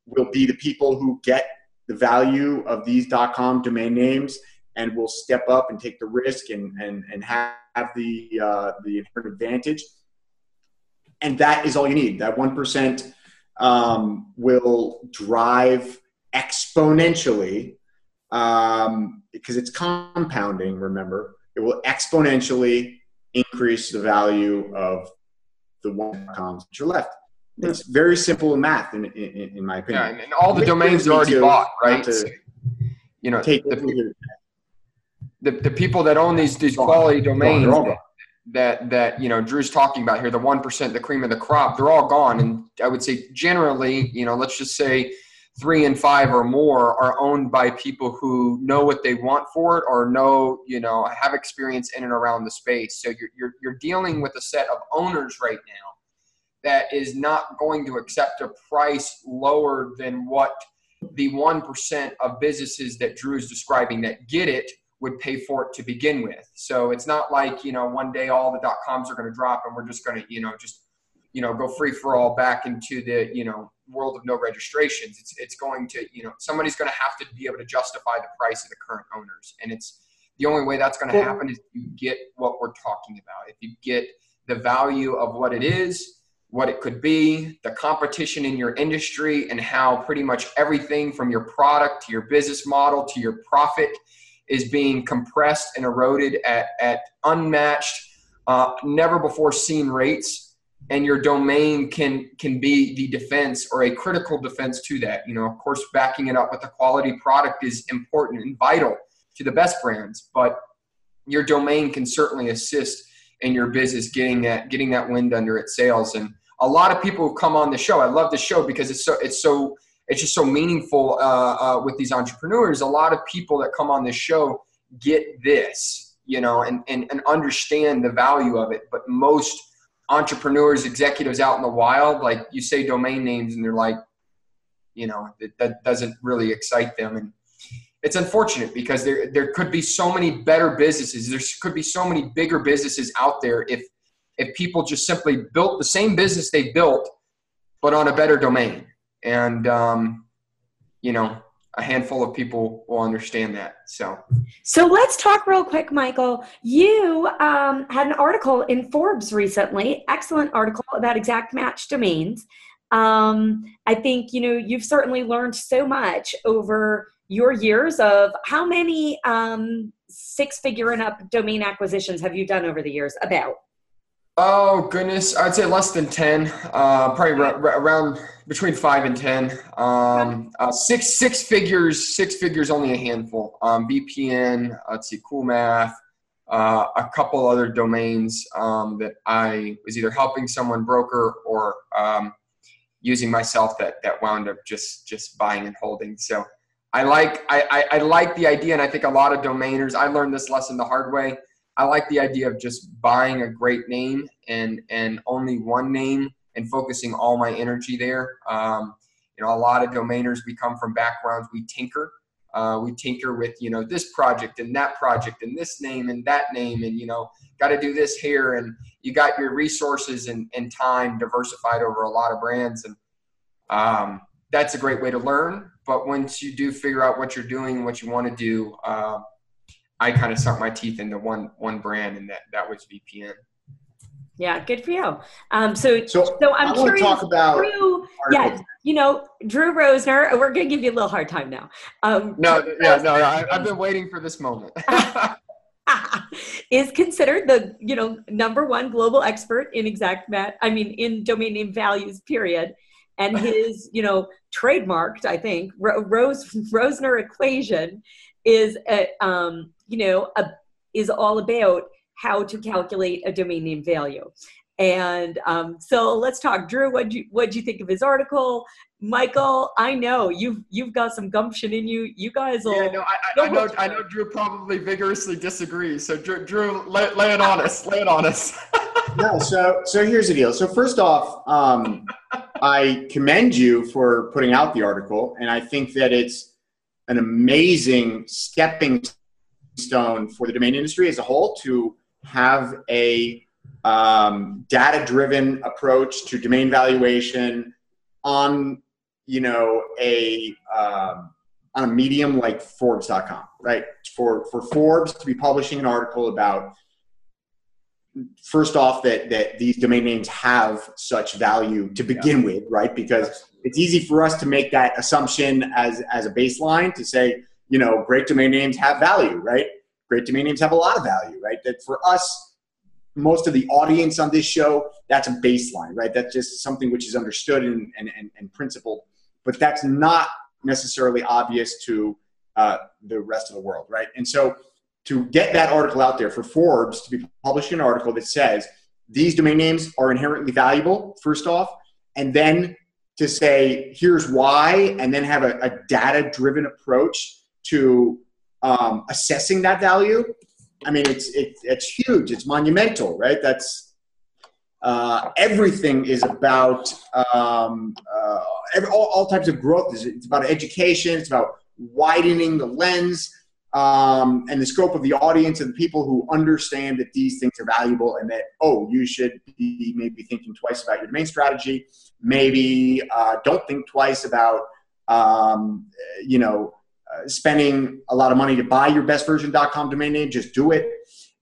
will be the people who get the value of these .com domain names and will step up and take the risk and have the inherent advantage. And that is all you need. That 1% will drive exponentially, because it's compounding, remember. It will exponentially increase the value of the one columns that you're left. It's very simple math, in my opinion. Yeah, and all the domains are already bought, right? So, you know, the people that own these quality domains that you know Drew's talking about here, the 1%, the cream of the crop, they're all gone. And I would say generally, you know, let's just say 3 and 5 or more are owned by people who know what they want for it or know, you know, have experience in and around the space. So you're dealing with a set of owners right now that is not going to accept a price lower than what the 1% of businesses that Drew's describing that get it would pay for it to begin with. So it's not like, you know, one day all the .coms are going to drop and we're just going to, you know, go free for all back into the, you know, world of no registrations. It's going to, you know, somebody's going to have to be able to justify the price of the current owners. And it's the only way that's going to happen is you get what we're talking about. If you get the value of what it is, what it could be, the competition in your industry, and how pretty much everything from your product to your business model to your profit is being compressed and eroded at unmatched, never before seen rates. And your domain can be the defense or a critical defense to that. You know, of course, backing it up with a quality product is important and vital to the best brands, but your domain can certainly assist in your business getting that wind under its sails. And a lot of people who come on the show, I love the show because it's just so meaningful with these entrepreneurs. A lot of people that come on this show get this, you know, and understand the value of it. But most entrepreneurs, executives out in the wild, like you say domain names and they're like, you know, that doesn't really excite them. And it's unfortunate because there could be so many better businesses. There could be so many bigger businesses out there if people just simply built the same business they built, but on a better domain. And, you know, a handful of people will understand that. So let's talk real quick, Michael. You had an article in Forbes recently, excellent article about exact match domains. I think, you know, you've certainly learned so much over your years of how many 6-figure and up domain acquisitions have you done over the years about? Oh, goodness. I'd say less than 10, probably around between 5 and 10. 6 figures, only a handful. VPN, let's see, Cool Math, a couple other domains that I was either helping someone broker or using myself that wound up just buying and holding. So I like the idea, and I think a lot of domainers, I learned this lesson the hard way. I like the idea of just buying a great name and only one name and focusing all my energy there. You know, a lot of domainers, we come from backgrounds, we tinker. We tinker with, you know, this project and this name and that name and, you know, got to do this here. And you got your resources and time diversified over a lot of brands. And that's a great way to learn. But once you do figure out what you're doing and what you want to do, I kind of sunk my teeth into one brand, and that was VPN. Yeah, good for you. So I'm curious. Talk about Drew, yeah, you know, Drew Rosner. We're gonna give you a little hard time now. No, I've been waiting for this moment. Is considered the, you know, #1 global expert in exact match. I mean, in domain name values. Period. And his, you know, trademarked, I think, Rosner Equation is a, you know, is all about how to calculate a domain name value. And so let's talk, Drew. What'd you think of his article, Michael? I know you've got some gumption in you. You guys will. Yeah, no, I know. Drew probably vigorously disagrees. So Drew, lay it on us. Lay it on us. No, so here's the deal. So first off, I commend you for putting out the article, and I think that it's an amazing stepping stone for the domain industry as a whole to have a data-driven approach to domain valuation on, you know, on a medium like Forbes.com, right? For Forbes to be publishing an article about first off, that these domain names have such value to begin with, right? Because it's easy for us to make that assumption as a baseline to say, you know, great domain names have value, right? Great domain names have a lot of value, right? That for us, most of the audience on this show, that's a baseline, right? That's just something which is understood and principled, but that's not necessarily obvious to the rest of the world, right? And so to get that article out there, for Forbes to be publishing an article that says these domain names are inherently valuable, first off, and then to say, here's why, and then have a data-driven approach to assessing that value. I mean, it's huge. It's monumental, right? That's everything is about all types of growth. It's about education. It's about widening the lens and the scope of the audience and the people who understand that these things are valuable and that, oh, you should be maybe thinking twice about your domain strategy. Maybe don't think twice about, you know, spending a lot of money to buy your bestversion.com domain name. Just do it.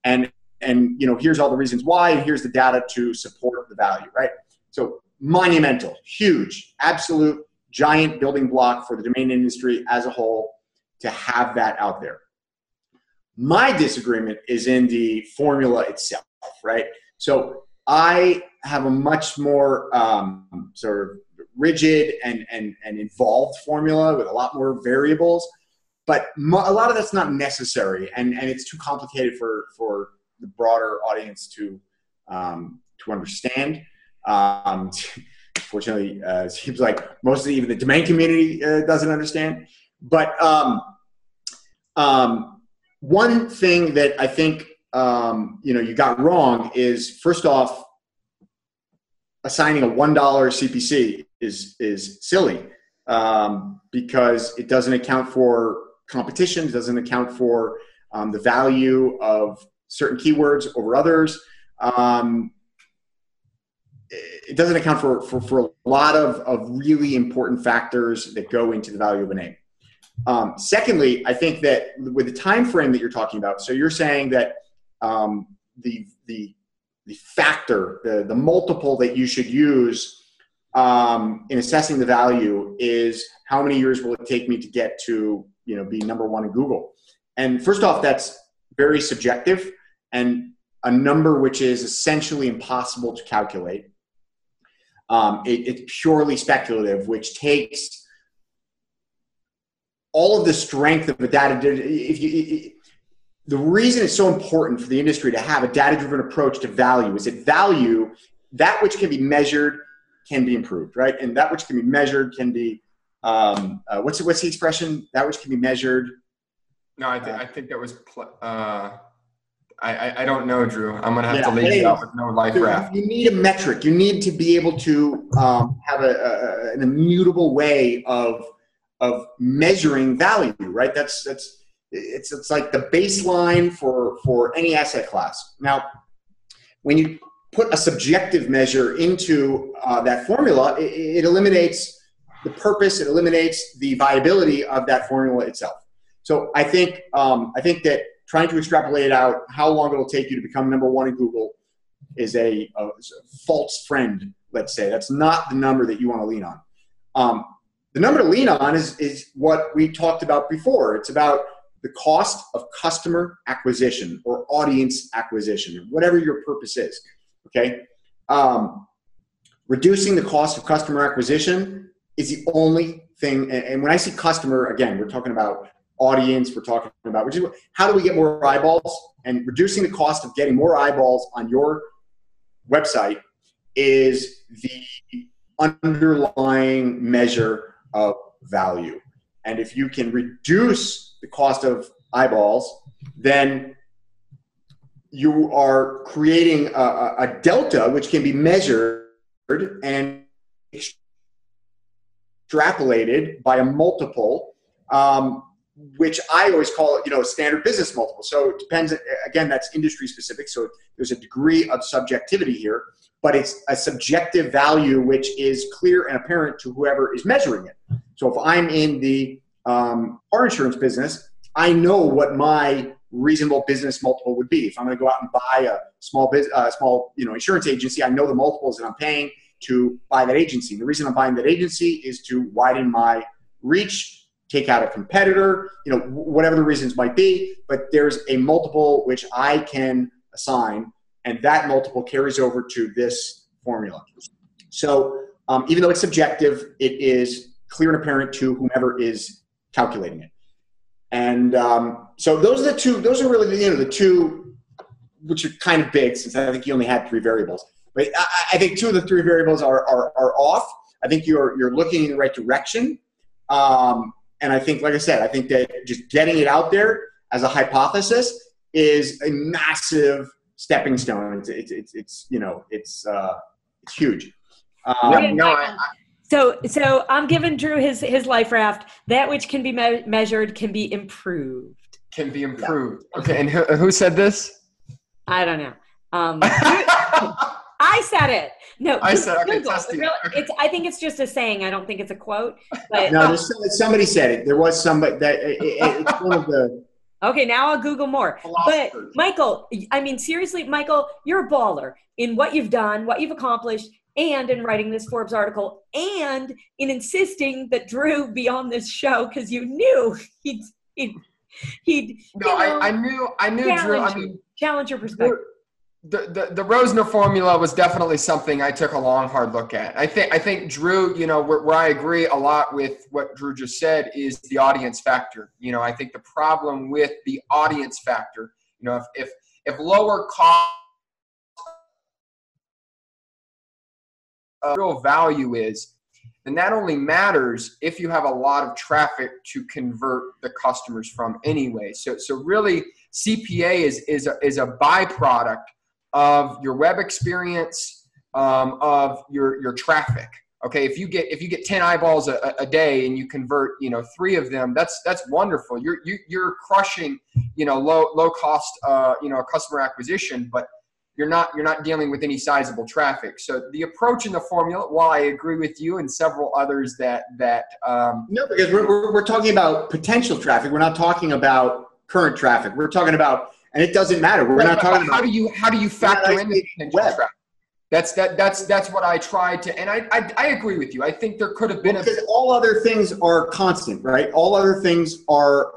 And you know, here's all the reasons why, and here's the data to support the value, right? So monumental, huge, absolute, giant building block for the domain industry as a whole to have that out there. My disagreement is in the formula itself, right? So I have a much more sort of rigid and involved formula with a lot more variables, but a lot of that's not necessary, and it's too complicated for the broader audience to understand. Fortunately, it seems like mostly even the domain community doesn't understand. But one thing that I think you know, you got wrong is, first off, assigning a $1 CPC is silly because it doesn't account for competition, doesn't account for the value of certain keywords over others. It doesn't account for a lot of really important factors that go into the value of a name. Secondly, I think that with the time frame that you're talking about, so you're saying that the factor, the multiple that you should use in assessing the value is how many years will it take me to get to, you know, be number one in Google. And first off, that's very subjective and a number which is essentially impossible to calculate. It's purely speculative, which takes all of the strength of the data. The reason it's so important for the industry to have a data-driven approach to value is that value, that which can be measured, can be improved, right? And that which can be measured can be what's the expression? That which can be measured. No, I think that was. I don't know, Drew. I'm gonna have to leave you out with no life raft. You need a metric. You need to be able to have an immutable way of measuring value, right? It's like the baseline for any asset class. Now, when you put a subjective measure into that formula, it eliminates the purpose. It eliminates the viability of that formula itself. So I think that trying to extrapolate out how long it'll take you to become number one in Google is a false friend, let's say. That's not the number that you want to lean on. The number to lean on is what we talked about before. It's about the cost of customer acquisition or audience acquisition, whatever your purpose is, okay? Reducing the cost of customer acquisition is the only thing, and when I see customer, again, we're talking about audience, we're talking about, which is how do we get more eyeballs, and reducing the cost of getting more eyeballs on your website is the underlying measure of value. And if you can reduce the cost of eyeballs, then you are creating a delta which can be measured and extrapolated by a multiple, which I always call, you know, standard business multiple. So it depends, again, that's industry specific. So there's a degree of subjectivity here, but it's a subjective value which is clear and apparent to whoever is measuring it. So if I'm in the car insurance business, I know what my reasonable business multiple would be. If I'm going to go out and buy a small business, insurance agency, I know the multiples that I'm paying to buy that agency. The reason I'm buying that agency is to widen my reach, take out a competitor, whatever the reasons might be, but there's a multiple which I can assign, and that multiple carries over to this formula. So even though it's subjective, it is clear and apparent to whomever is calculating it. And so those are the two, those are really, the two, which are kind of big, since I think you only had three variables. But I think two of the three variables are off. I think you're looking in the right direction. And I think, like I said, I think that just getting it out there as a hypothesis is a massive stepping stone. It's huge. So I'm giving Drew his life raft. That which can be measured can be improved. Can be improved. Yeah. Okay. And who said this? I don't know. I said it. No, I said okay, Google. I think it's just a saying. I don't think it's a quote. But, no, somebody said it. There was somebody that. It's one of the. Okay, now I'll Google more. But Michael, I mean, seriously, Michael, you're a baller in what you've done, what you've accomplished, and in writing this Forbes article, and in insisting that Drew be on this show because you knew he'd. No, I knew Drew. I mean, challenge your perspective. The Rosner formula was definitely something I took a long, hard look at. I think Drew, where I agree a lot with what Drew just said is the audience factor. I think the problem with the audience factor, if lower cost real value is, then that only matters if you have a lot of traffic to convert the customers from anyway. So really, CPA is a byproduct of your web experience, of your traffic. Okay, if you get 10 eyeballs a day and you convert, 3 of them, that's wonderful. You're crushing, low cost, customer acquisition, but you're not dealing with any sizable traffic. So the approach in the formula, while I agree with you and several others that because we're talking about potential traffic. We're not talking about current traffic. We're talking about. And it doesn't matter. We're not talking about how do you factor in the potential traffic? That's what I tried to, and I agree with you. I think there could have been because all other things are constant, right? All other things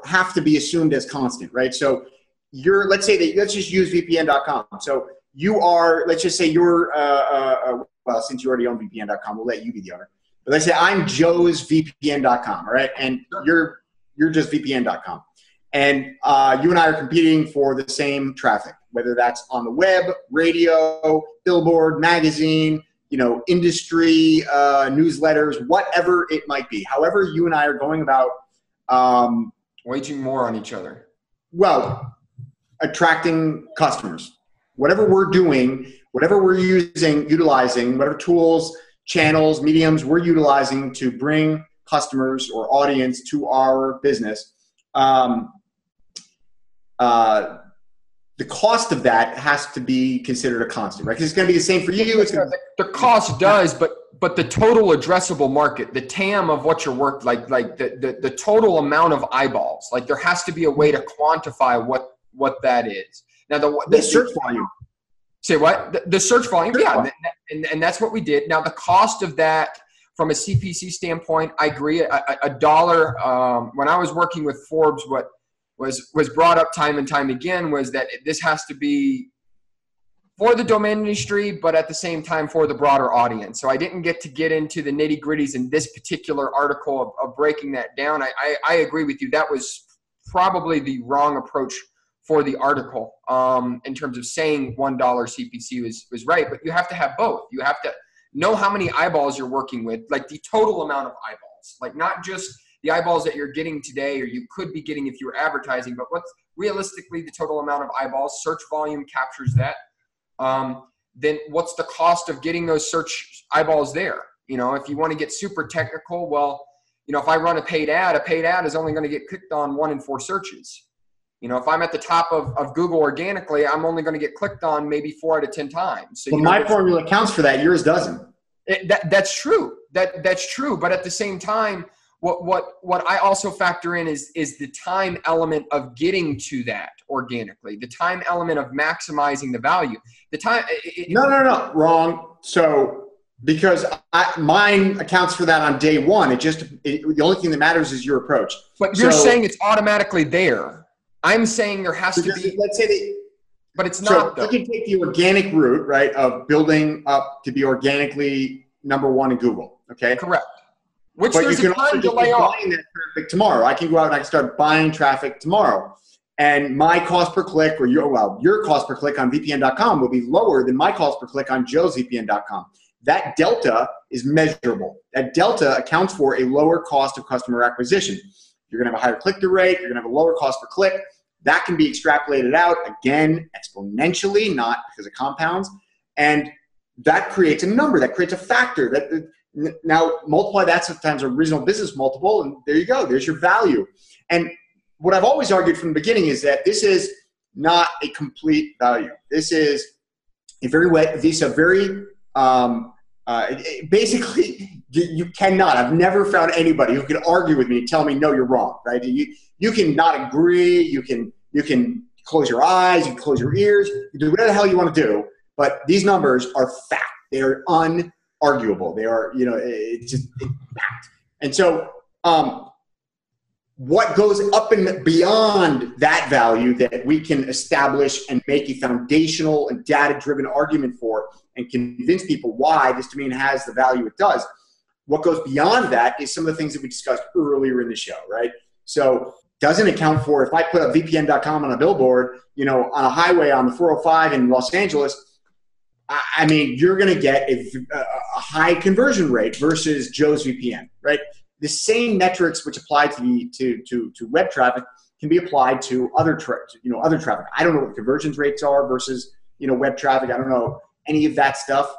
have to be assumed as constant, right? So let's just use VPN.com. So well, since you already own VPN.com, we'll let you be the owner. But let's say I'm Joe's VPN.com, all right? And you're just VPN.com. And you and I are competing for the same traffic, whether that's on the web, radio, billboard, magazine, industry, newsletters, whatever it might be. However, you and I are going about waging war on each other. Well, attracting customers. Whatever we're doing, whatever we're utilizing, whatever tools, channels, mediums we're utilizing to bring customers or audience to our business. The cost of that has to be considered a constant, right? Because it's going to be the same for you. The cost does, but the total addressable market, the TAM of what your work, like the total amount of eyeballs, like there has to be a way to quantify what that is. Now the search volume. Say what? The search volume. Search volume. And that's what we did. Now the cost of that. From a CPC standpoint, I agree. A dollar. When I was working with Forbes, what was brought up time and time again was that this has to be for the domain industry, but at the same time for the broader audience. So I didn't get into the nitty gritties in this particular article of breaking that down. I agree with you. That was probably the wrong approach for the article in terms of saying $1 CPC was right. But you have to have both. You have to know how many eyeballs you're working with, like the total amount of eyeballs, like not just the eyeballs that you're getting today or you could be getting if you were advertising, but what's realistically the total amount of eyeballs. Search volume captures that. Then what's the cost of getting those search eyeballs there? If you want to get super technical, well, if I run a paid ad is only going to get clicked on 1 in 4 searches. If I'm at the top of Google organically, I'm only going to get clicked on maybe 4 out of 10 times. So my formula counts for that. Yours doesn't. That's true. That's true. But at the same time, What I also factor in is the time element of getting to that organically, the time element of maximizing the value, the time. No, wrong. So because mine accounts for that on day one. The only thing that matters is your approach. But you're saying it's automatically there. I'm saying there has to be. Let's say that. But it's not. So you can take the organic route, right, of building up to be organically number one in Google. Okay. Correct. Which but there's you can a time delay on. That traffic tomorrow. I can go out and I can start buying traffic tomorrow. And my cost per click or your cost per click on VPN.com will be lower than my cost per click on Joe's VPN.com. That delta is measurable. That delta accounts for a lower cost of customer acquisition. You're going to have a higher click-through rate. You're going to have a lower cost per click. That can be extrapolated out, again, exponentially, not because it compounds. And that creates a number. That creates a factor. Now, multiply that sometimes a reasonable business multiple, and there you go. There's your value. And what I've always argued from the beginning is that this is not a complete value. This is a basically, you cannot. I've never found anybody who can argue with me and tell me, no, you're wrong, right? You can not agree. You can close your eyes. You can close your ears. You do whatever the hell you want to do. But these numbers are fact. They are unarguable. They are, it's just fact. And so what goes up and beyond that value that we can establish and make a foundational and data-driven argument for and convince people why this domain has the value it does, what goes beyond that is some of the things that we discussed earlier in the show, right? So doesn't account for if I put up VPN.com on a billboard, on a highway on the 405 in Los Angeles, I mean, you're going to get a high conversion rate versus Joe's VPN, right? The same metrics which apply to web traffic can be applied to other traffic. I don't know what the conversions rates are versus web traffic. I don't know any of that stuff,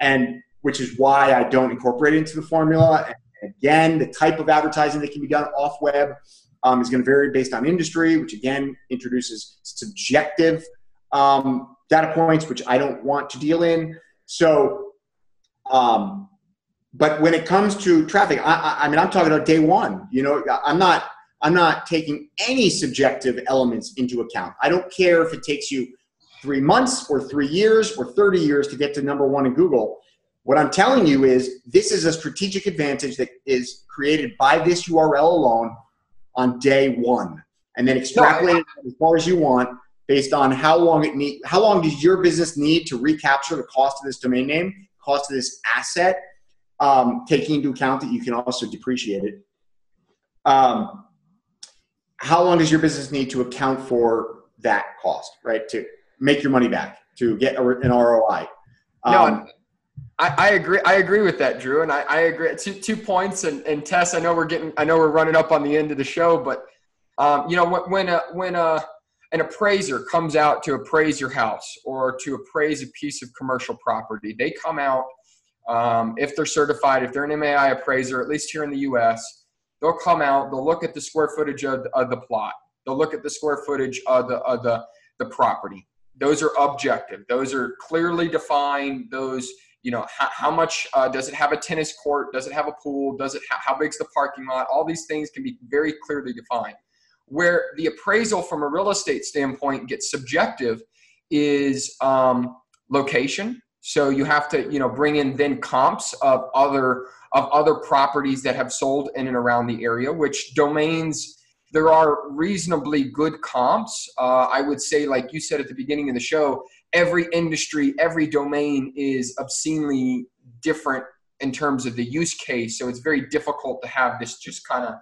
and which is why I don't incorporate it into the formula. And again, the type of advertising that can be done off web is going to vary based on industry, which again introduces subjective data points, which I don't want to deal in. So, but when it comes to traffic, I mean, I'm talking about day one. I'm not taking any subjective elements into account. I don't care if it takes you 3 months or 3 years or 30 years to get to number one in Google. What I'm telling you is this is a strategic advantage that is created by this URL alone on day one, and then extrapolated as far as you want based on how long does your business need to recapture the cost of this domain name, cost of this asset, taking into account that you can also depreciate it. How long does your business need to account for that cost, right? To make your money back, to get an ROI. I agree. I agree with that, Drew. And I agree. Two points. And Tess, I know we're running up on the end of the show, but when an appraiser comes out to appraise your house or to appraise a piece of commercial property, they come out. If they're certified, if they're an MAI appraiser, at least here in the US, they'll come out, they'll look at the square footage of the plot. They'll look at the square footage of the property. Those are objective. Those are clearly defined. Those, how much, does it have a tennis court? Does it have a pool? How big's the parking lot? All these things can be very clearly defined. Where the appraisal from a real estate standpoint gets subjective is location. So you have to, bring in then comps of other properties that have sold in and around the area, which domains, there are reasonably good comps. I would say, like you said at the beginning of the show, every industry, every domain is obscenely different in terms of the use case. So it's very difficult to have this just kind of,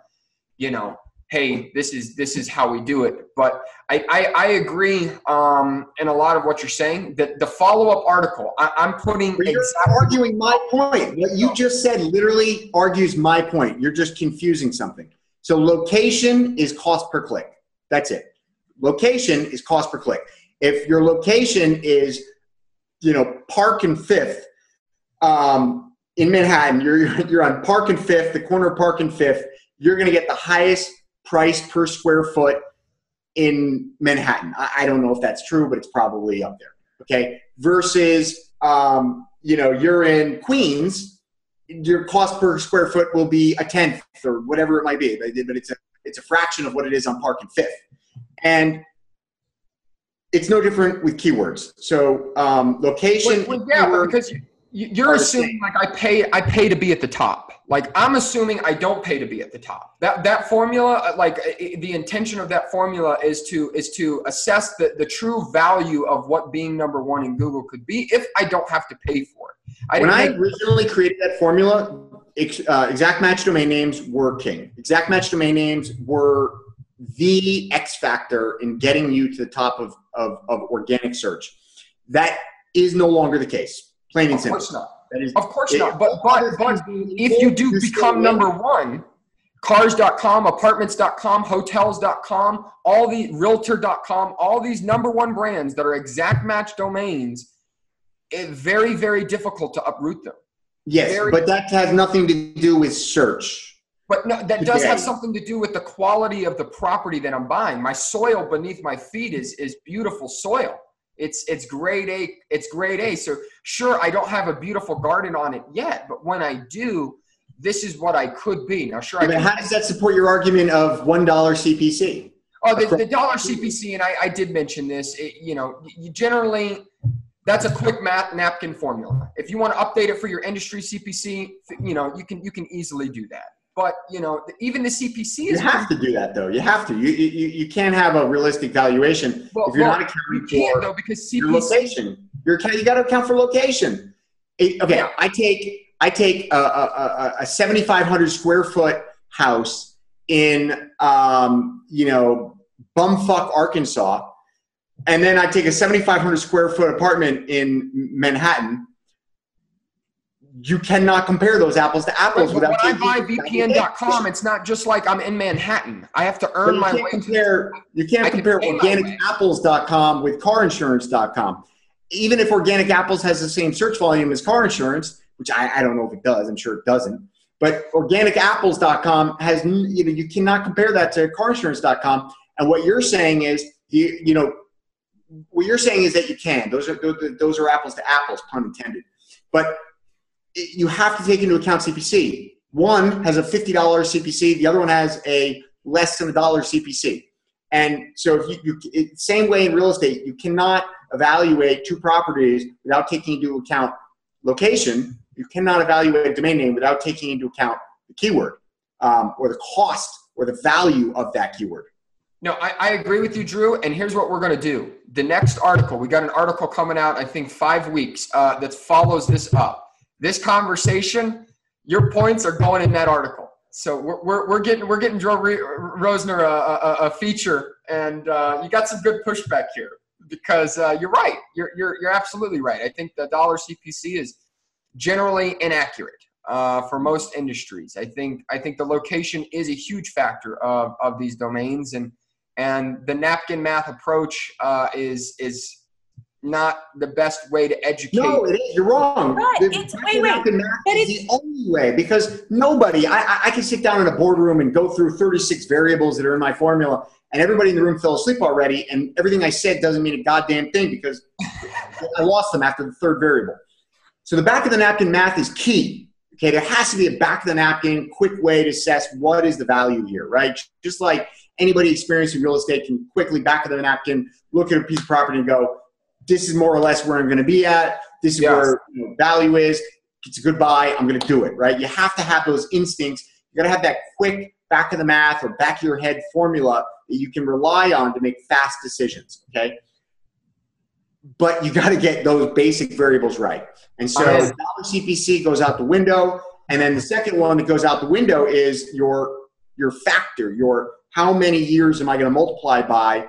hey, this is how we do it. But I agree in a lot of what you're saying. That the follow-up article, I'm putting arguing my point. What you just said literally argues my point. You're just confusing something. So location is cost per click. That's it. Location is cost per click. If your location is, Park and Fifth in Manhattan, you're on Park and Fifth, the corner of Park and Fifth, you're going to get the highest price per square foot in Manhattan. I don't know if that's true, but it's probably up there. Okay. Versus, you're in Queens your cost per square foot will be a tenth or whatever it might be, but it's a fraction of what it is on Park and Fifth. And it's no different with keywords. So location. Well, because you're assuming like I pay to be at the top. Like I'm assuming I don't pay to be at the top. That formula, like the intention of that formula is to assess the true value of what being number one in Google could be if I don't have to pay for it. When I originally created that formula, exact match domain names were king. Exact match domain names were the X factor in getting you to the top of organic search. That is no longer the case. Plain and simple. Of course not. But if you do become number one, cars.com, apartments.com, hotels.com, all the realtor.com, all these number one brands that are exact match domains, it's very, very difficult to uproot them. Yes, but that has nothing to do with search. But no, that does have something to do with the quality of the property that I'm buying. My soil beneath my feet is beautiful soil. It's grade A. It's grade A. So sure, I don't have a beautiful garden on it yet, but when I do, this is what I could be. Now, sure. But how does that support your argument of $1 CPC? Oh, the dollar CPC, and I did mention this. You generally. That's a quick math napkin formula. If you want to update it for your industry CPC, you can easily do that. But even the CPC is. You have to do that though. You have to. You can't have a realistic valuation if you're not accounting for because CPC, your location. You got to account for location. Okay, yeah. I take a 7,500 square foot house in bumfuck Arkansas. And then I take a 7,500 square foot apartment in Manhattan. You cannot compare those apples to apples without. When I buy VPN.com, it's not just like I'm in Manhattan. I have to earn my way. You can't compare organicapples.com with carinsurance.com. Even if organic apples has the same search volume as car insurance, which I don't know if it does. I'm sure it doesn't. But organicapples.com has you cannot compare that to carinsurance.com. And what you're saying is what you're saying is that you can. Those are apples to apples, pun intended. But you have to take into account CPC. One has a $50 CPC. The other one has a less than $1 CPC. And so if same way in real estate, you cannot evaluate two properties without taking into account location. You cannot evaluate a domain name without taking into account the keyword or the cost or the value of that keyword. No, I agree with you, Drew, and here's what we're going to do. The next article, we got an article coming out, I think 5 weeks, that follows this up. This conversation, your points are going in that article. So we're getting Drew Rosner a feature, and you got some good pushback here because you're right. You're absolutely right. I think the dollar CPC is generally inaccurate. For most industries, I think the location is a huge factor of these domains, and the napkin math approach is not the best way to educate. No, it is. You're wrong. But the only way, because nobody. I can sit down in a boardroom and go through 36 variables that are in my formula, and everybody in the room fell asleep already, and everything I said doesn't mean a goddamn thing because I lost them after the third variable. So the back of the napkin math is key. Okay, there has to be a back of the napkin, quick way to assess what is the value here, right? Just like anybody experienced in real estate can quickly back of the napkin, look at a piece of property and go, this is more or less where I'm going to be at. This is where value is. It's a good buy. I'm going to do it, right? You have to have those instincts. You got to have that quick back of the math or back of your head formula that you can rely on to make fast decisions, okay? But you got to get those basic variables right. And so the $1 CPC goes out the window. And then the second one that goes out the window is your factor, your how many years am I going to multiply by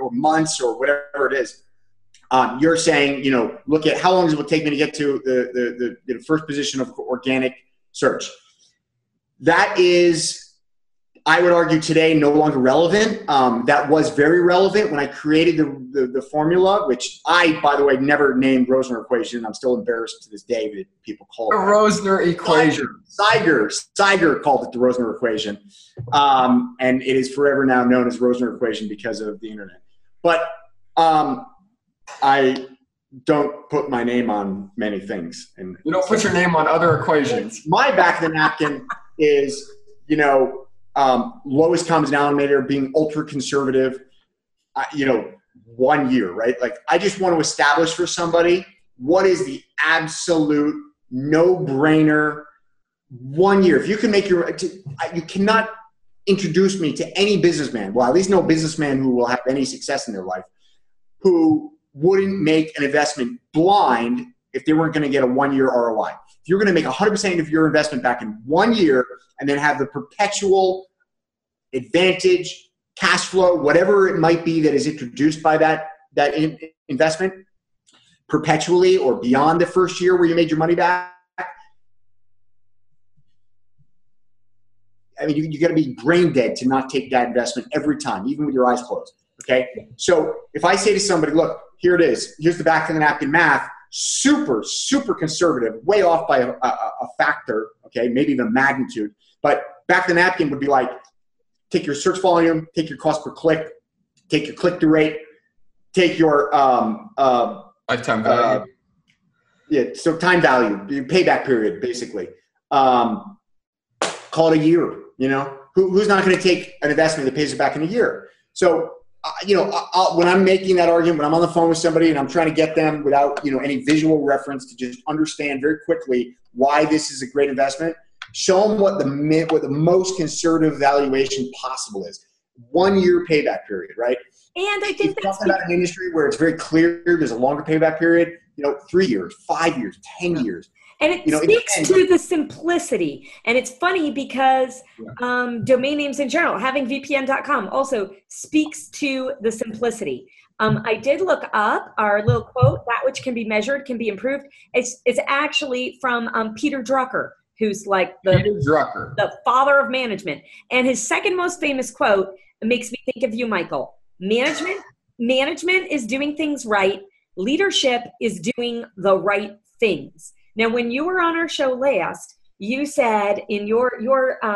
or months or whatever it is. You're saying, look at how long it will take me to get to the first position of organic search. That is, I would argue today, no longer relevant. That was very relevant when I created the formula, which I, by the way, never named Rosner Equation. I'm still embarrassed to this day that people call it. The Rosner Equation. Seiger called it the Rosner Equation. And it is forever now known as Rosner Equation because of the internet. But I don't put my name on many things. And you don't put your name on other equations. My back of the napkin is, you know, lowest common denominator, being ultra conservative, you know, 1 year, right? Like, I just want to establish for somebody what is the absolute no-brainer 1 year. If you can make your, you cannot introduce me to any businessman, well, at least no businessman who will have any success in their life, who wouldn't make an investment blind if they weren't going to get a 1 year ROI. If you're going to make 100% of your investment back in 1 year and then have the perpetual advantage, cash flow, whatever it might be that is introduced by that investment perpetually or beyond the first year where you made your money back, I mean, you got to be brain dead to not take that investment every time, even with your eyes closed. Okay. So if I say to somebody, look, here it is, here's the back of the napkin math, super, super conservative, way off by a factor. Okay. Maybe even magnitude, but back of the napkin would be like, take your search volume, take your cost per click, take your click-through rate, take your, lifetime value. Yeah. So time value, payback period, basically, call it a year. You know, who's not going to take an investment that pays it back in a year? So, you know, when I'm making that argument, when I'm on the phone with somebody and I'm trying to get them without, you know, any visual reference to just understand very quickly why this is a great investment, show them what the most conservative valuation possible is. 1 year payback period, right? And I think that's about an industry where it's very clear there's a longer payback period, you know, 3 years, 5 years, 10 years. And it speaks to the simplicity. And it's funny because domain names in general, having VPN.com also speaks to the simplicity. I did look up our little quote, that which can be measured can be improved. It's actually from Peter Drucker, who's like the father of management. And his second most famous quote makes me think of you, Michael. Management is doing things right. Leadership is doing the right things. Now, when you were on our show last, you said in your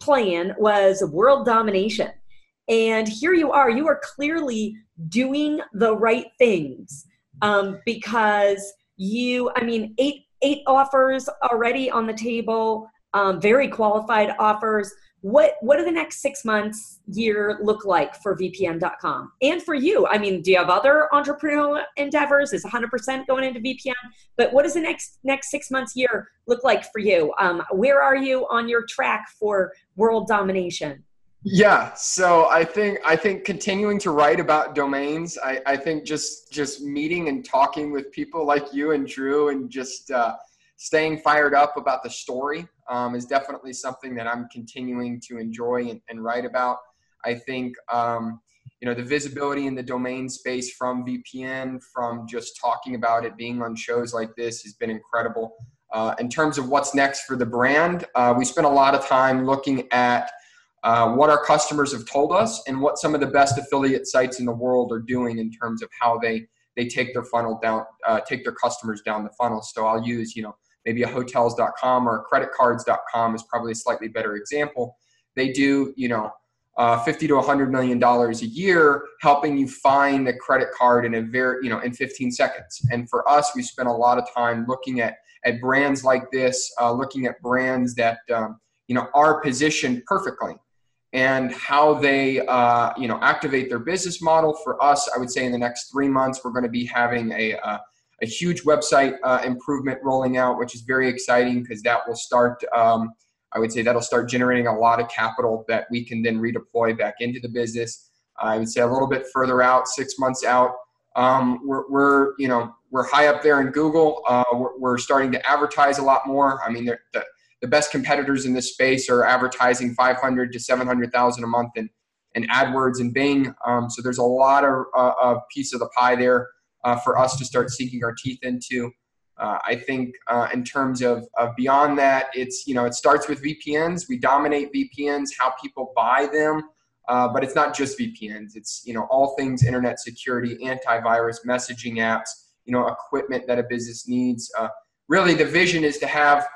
plan was world domination. And here you are clearly doing the right things because you, I mean, eight offers already on the table, very qualified offers. What do the next 6 months, year look like for VPN.com and for you? I mean, do you have other entrepreneurial endeavors? Is 100% going into VPN? But what does the next 6 months, year look like for you? Where are you on your track for world domination? Yeah, so I think continuing to write about domains, I think just meeting and talking with people like you and Drew and just staying fired up about the story is definitely something that I'm continuing to enjoy and write about. I think you know, the visibility in the domain space from VPN, from just talking about it, being on shows like this has been incredible. In terms of what's next for the brand, we spent a lot of time looking at what our customers have told us and what some of the best affiliate sites in the world are doing in terms of how they take their funnel down, take their customers down the funnel. So I'll use, you know, maybe a hotels.com or a creditcards.com is probably a slightly better example. They do, you know, $50 to $100 million a year helping you find the credit card in in 15 seconds. And for us, we spent a lot of time looking at brands like this, looking at brands that, you know, are positioned perfectly, and how they, you know, activate their business model. For us, I would say in the next 3 months, we're going to be having a huge website improvement rolling out, which is very exciting because that will start, I would say that'll start generating a lot of capital that we can then redeploy back into the business. I would say a little bit further out, 6 months out, we're high up there in Google. We're starting to advertise a lot more. I mean, the best competitors in this space are advertising 500 to 700,000 a month in AdWords and Bing. So there's a lot of piece of the pie there for us to start sinking our teeth into. I think in terms of beyond that, it's, you know, it starts with VPNs. We dominate VPNs, how people buy them. But it's not just VPNs. It's, you know, all things internet security, antivirus, messaging apps, you know, equipment that a business needs. Really, the vision is to have,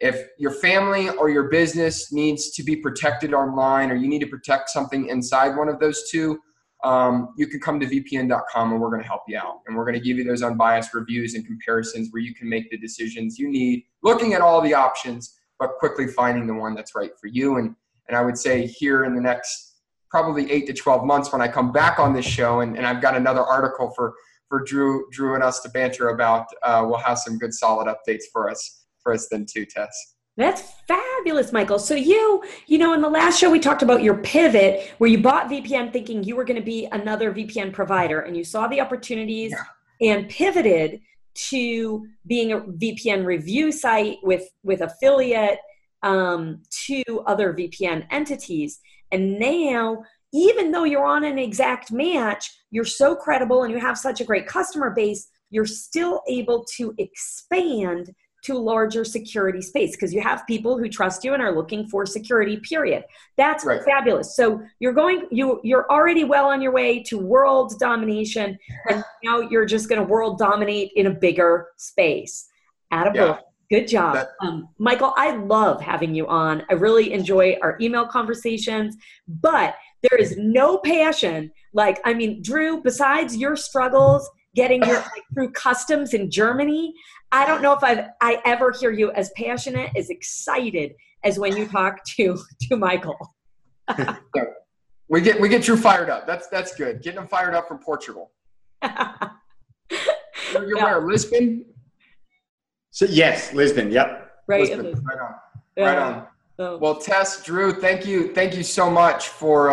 if your family or your business needs to be protected online, or you need to protect something inside one of those two, you can come to VPN.com and we're going to help you out. And we're going to give you those unbiased reviews and comparisons where you can make the decisions you need, looking at all the options, but quickly finding the one that's right for you. And I would say here in the next probably 8 to 12 months when I come back on this show, and I've got another article for Drew and us to banter about, we'll have some good solid updates for us then too, Tess. That's fabulous, Michael. So you know, in the last show, we talked about your pivot where you bought VPN thinking you were going to be another VPN provider, and you saw the opportunities and pivoted to being a VPN review site with affiliate to other VPN entities. And now, even though you're on an exact match, you're so credible and you have such a great customer base, you're still able to expand to larger security space because you have people who trust you and are looking for security, period. That's right. Fabulous. So you're already well on your way to world domination, and now you're just going to world dominate in a bigger space. Attaboy. Yeah. Good job. Michael, I love having you on. I really enjoy our email conversations, but there is no passion. Like, I mean, Drew, besides your struggles getting your, through customs in Germany, I don't know if I ever hear you as passionate, as excited as when you talk to Michael. we get Drew fired up. That's good. Getting him fired up from Portugal. Where, Lisbon? So yes, Lisbon. Yep. Right. Lisbon. Right on. Right on. Well, Tess, Drew, thank you so much for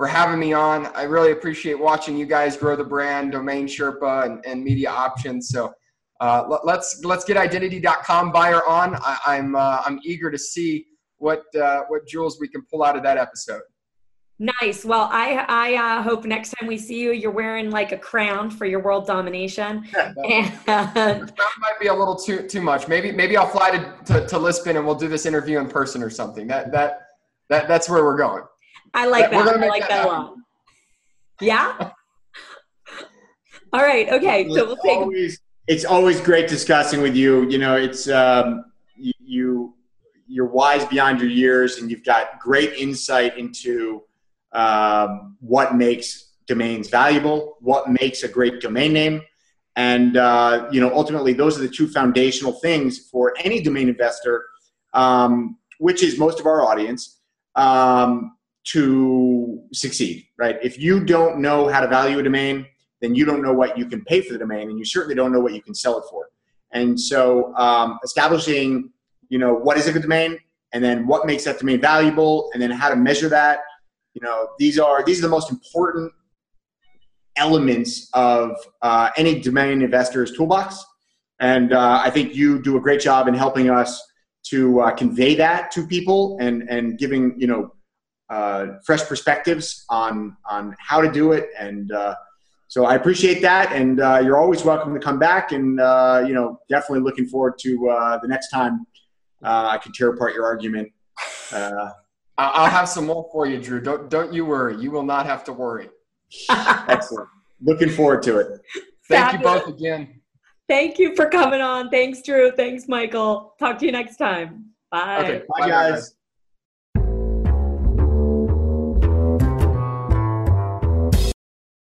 having me on. I really appreciate watching you guys grow the brand, Domain Sherpa, and Media Options. So let's get Identity.com buyer on. I'm eager to see what jewels we can pull out of that episode. Nice. Well, I hope next time we see you, you're wearing like a crown for your world domination. Yeah, that might be a little too much. Maybe I'll fly to Lisbon and we'll do this interview in person or something. That's where we're going. I like that. I like that one. Yeah. All right. Okay. So we'll take. It's always great discussing with you. You know, it's you're wise beyond your years, and you've got great insight into what makes domains valuable, what makes a great domain name. And, you know, ultimately those are the two foundational things for any domain investor, which is most of our audience, to succeed, right? If you don't know how to value a domain, then you don't know what you can pay for the domain, and you certainly don't know what you can sell it for. And so, establishing, you know, what is a good domain, and then what makes that domain valuable, and then how to measure that. You know, these are the most important elements of any domain investor's toolbox, and I think you do a great job in helping us to convey that to people and giving, you know, fresh perspectives on how to do it. And so I appreciate that, and you're always welcome to come back. And you know, definitely looking forward to the next time I can tear apart your argument. I'll have some more for you, Drew. Don't you worry. You will not have to worry. Excellent. Looking forward to it. Thank you both again. Thank you for coming on. Thanks, Drew. Thanks, Michael. Talk to you next time. Bye. Okay. Bye, guys.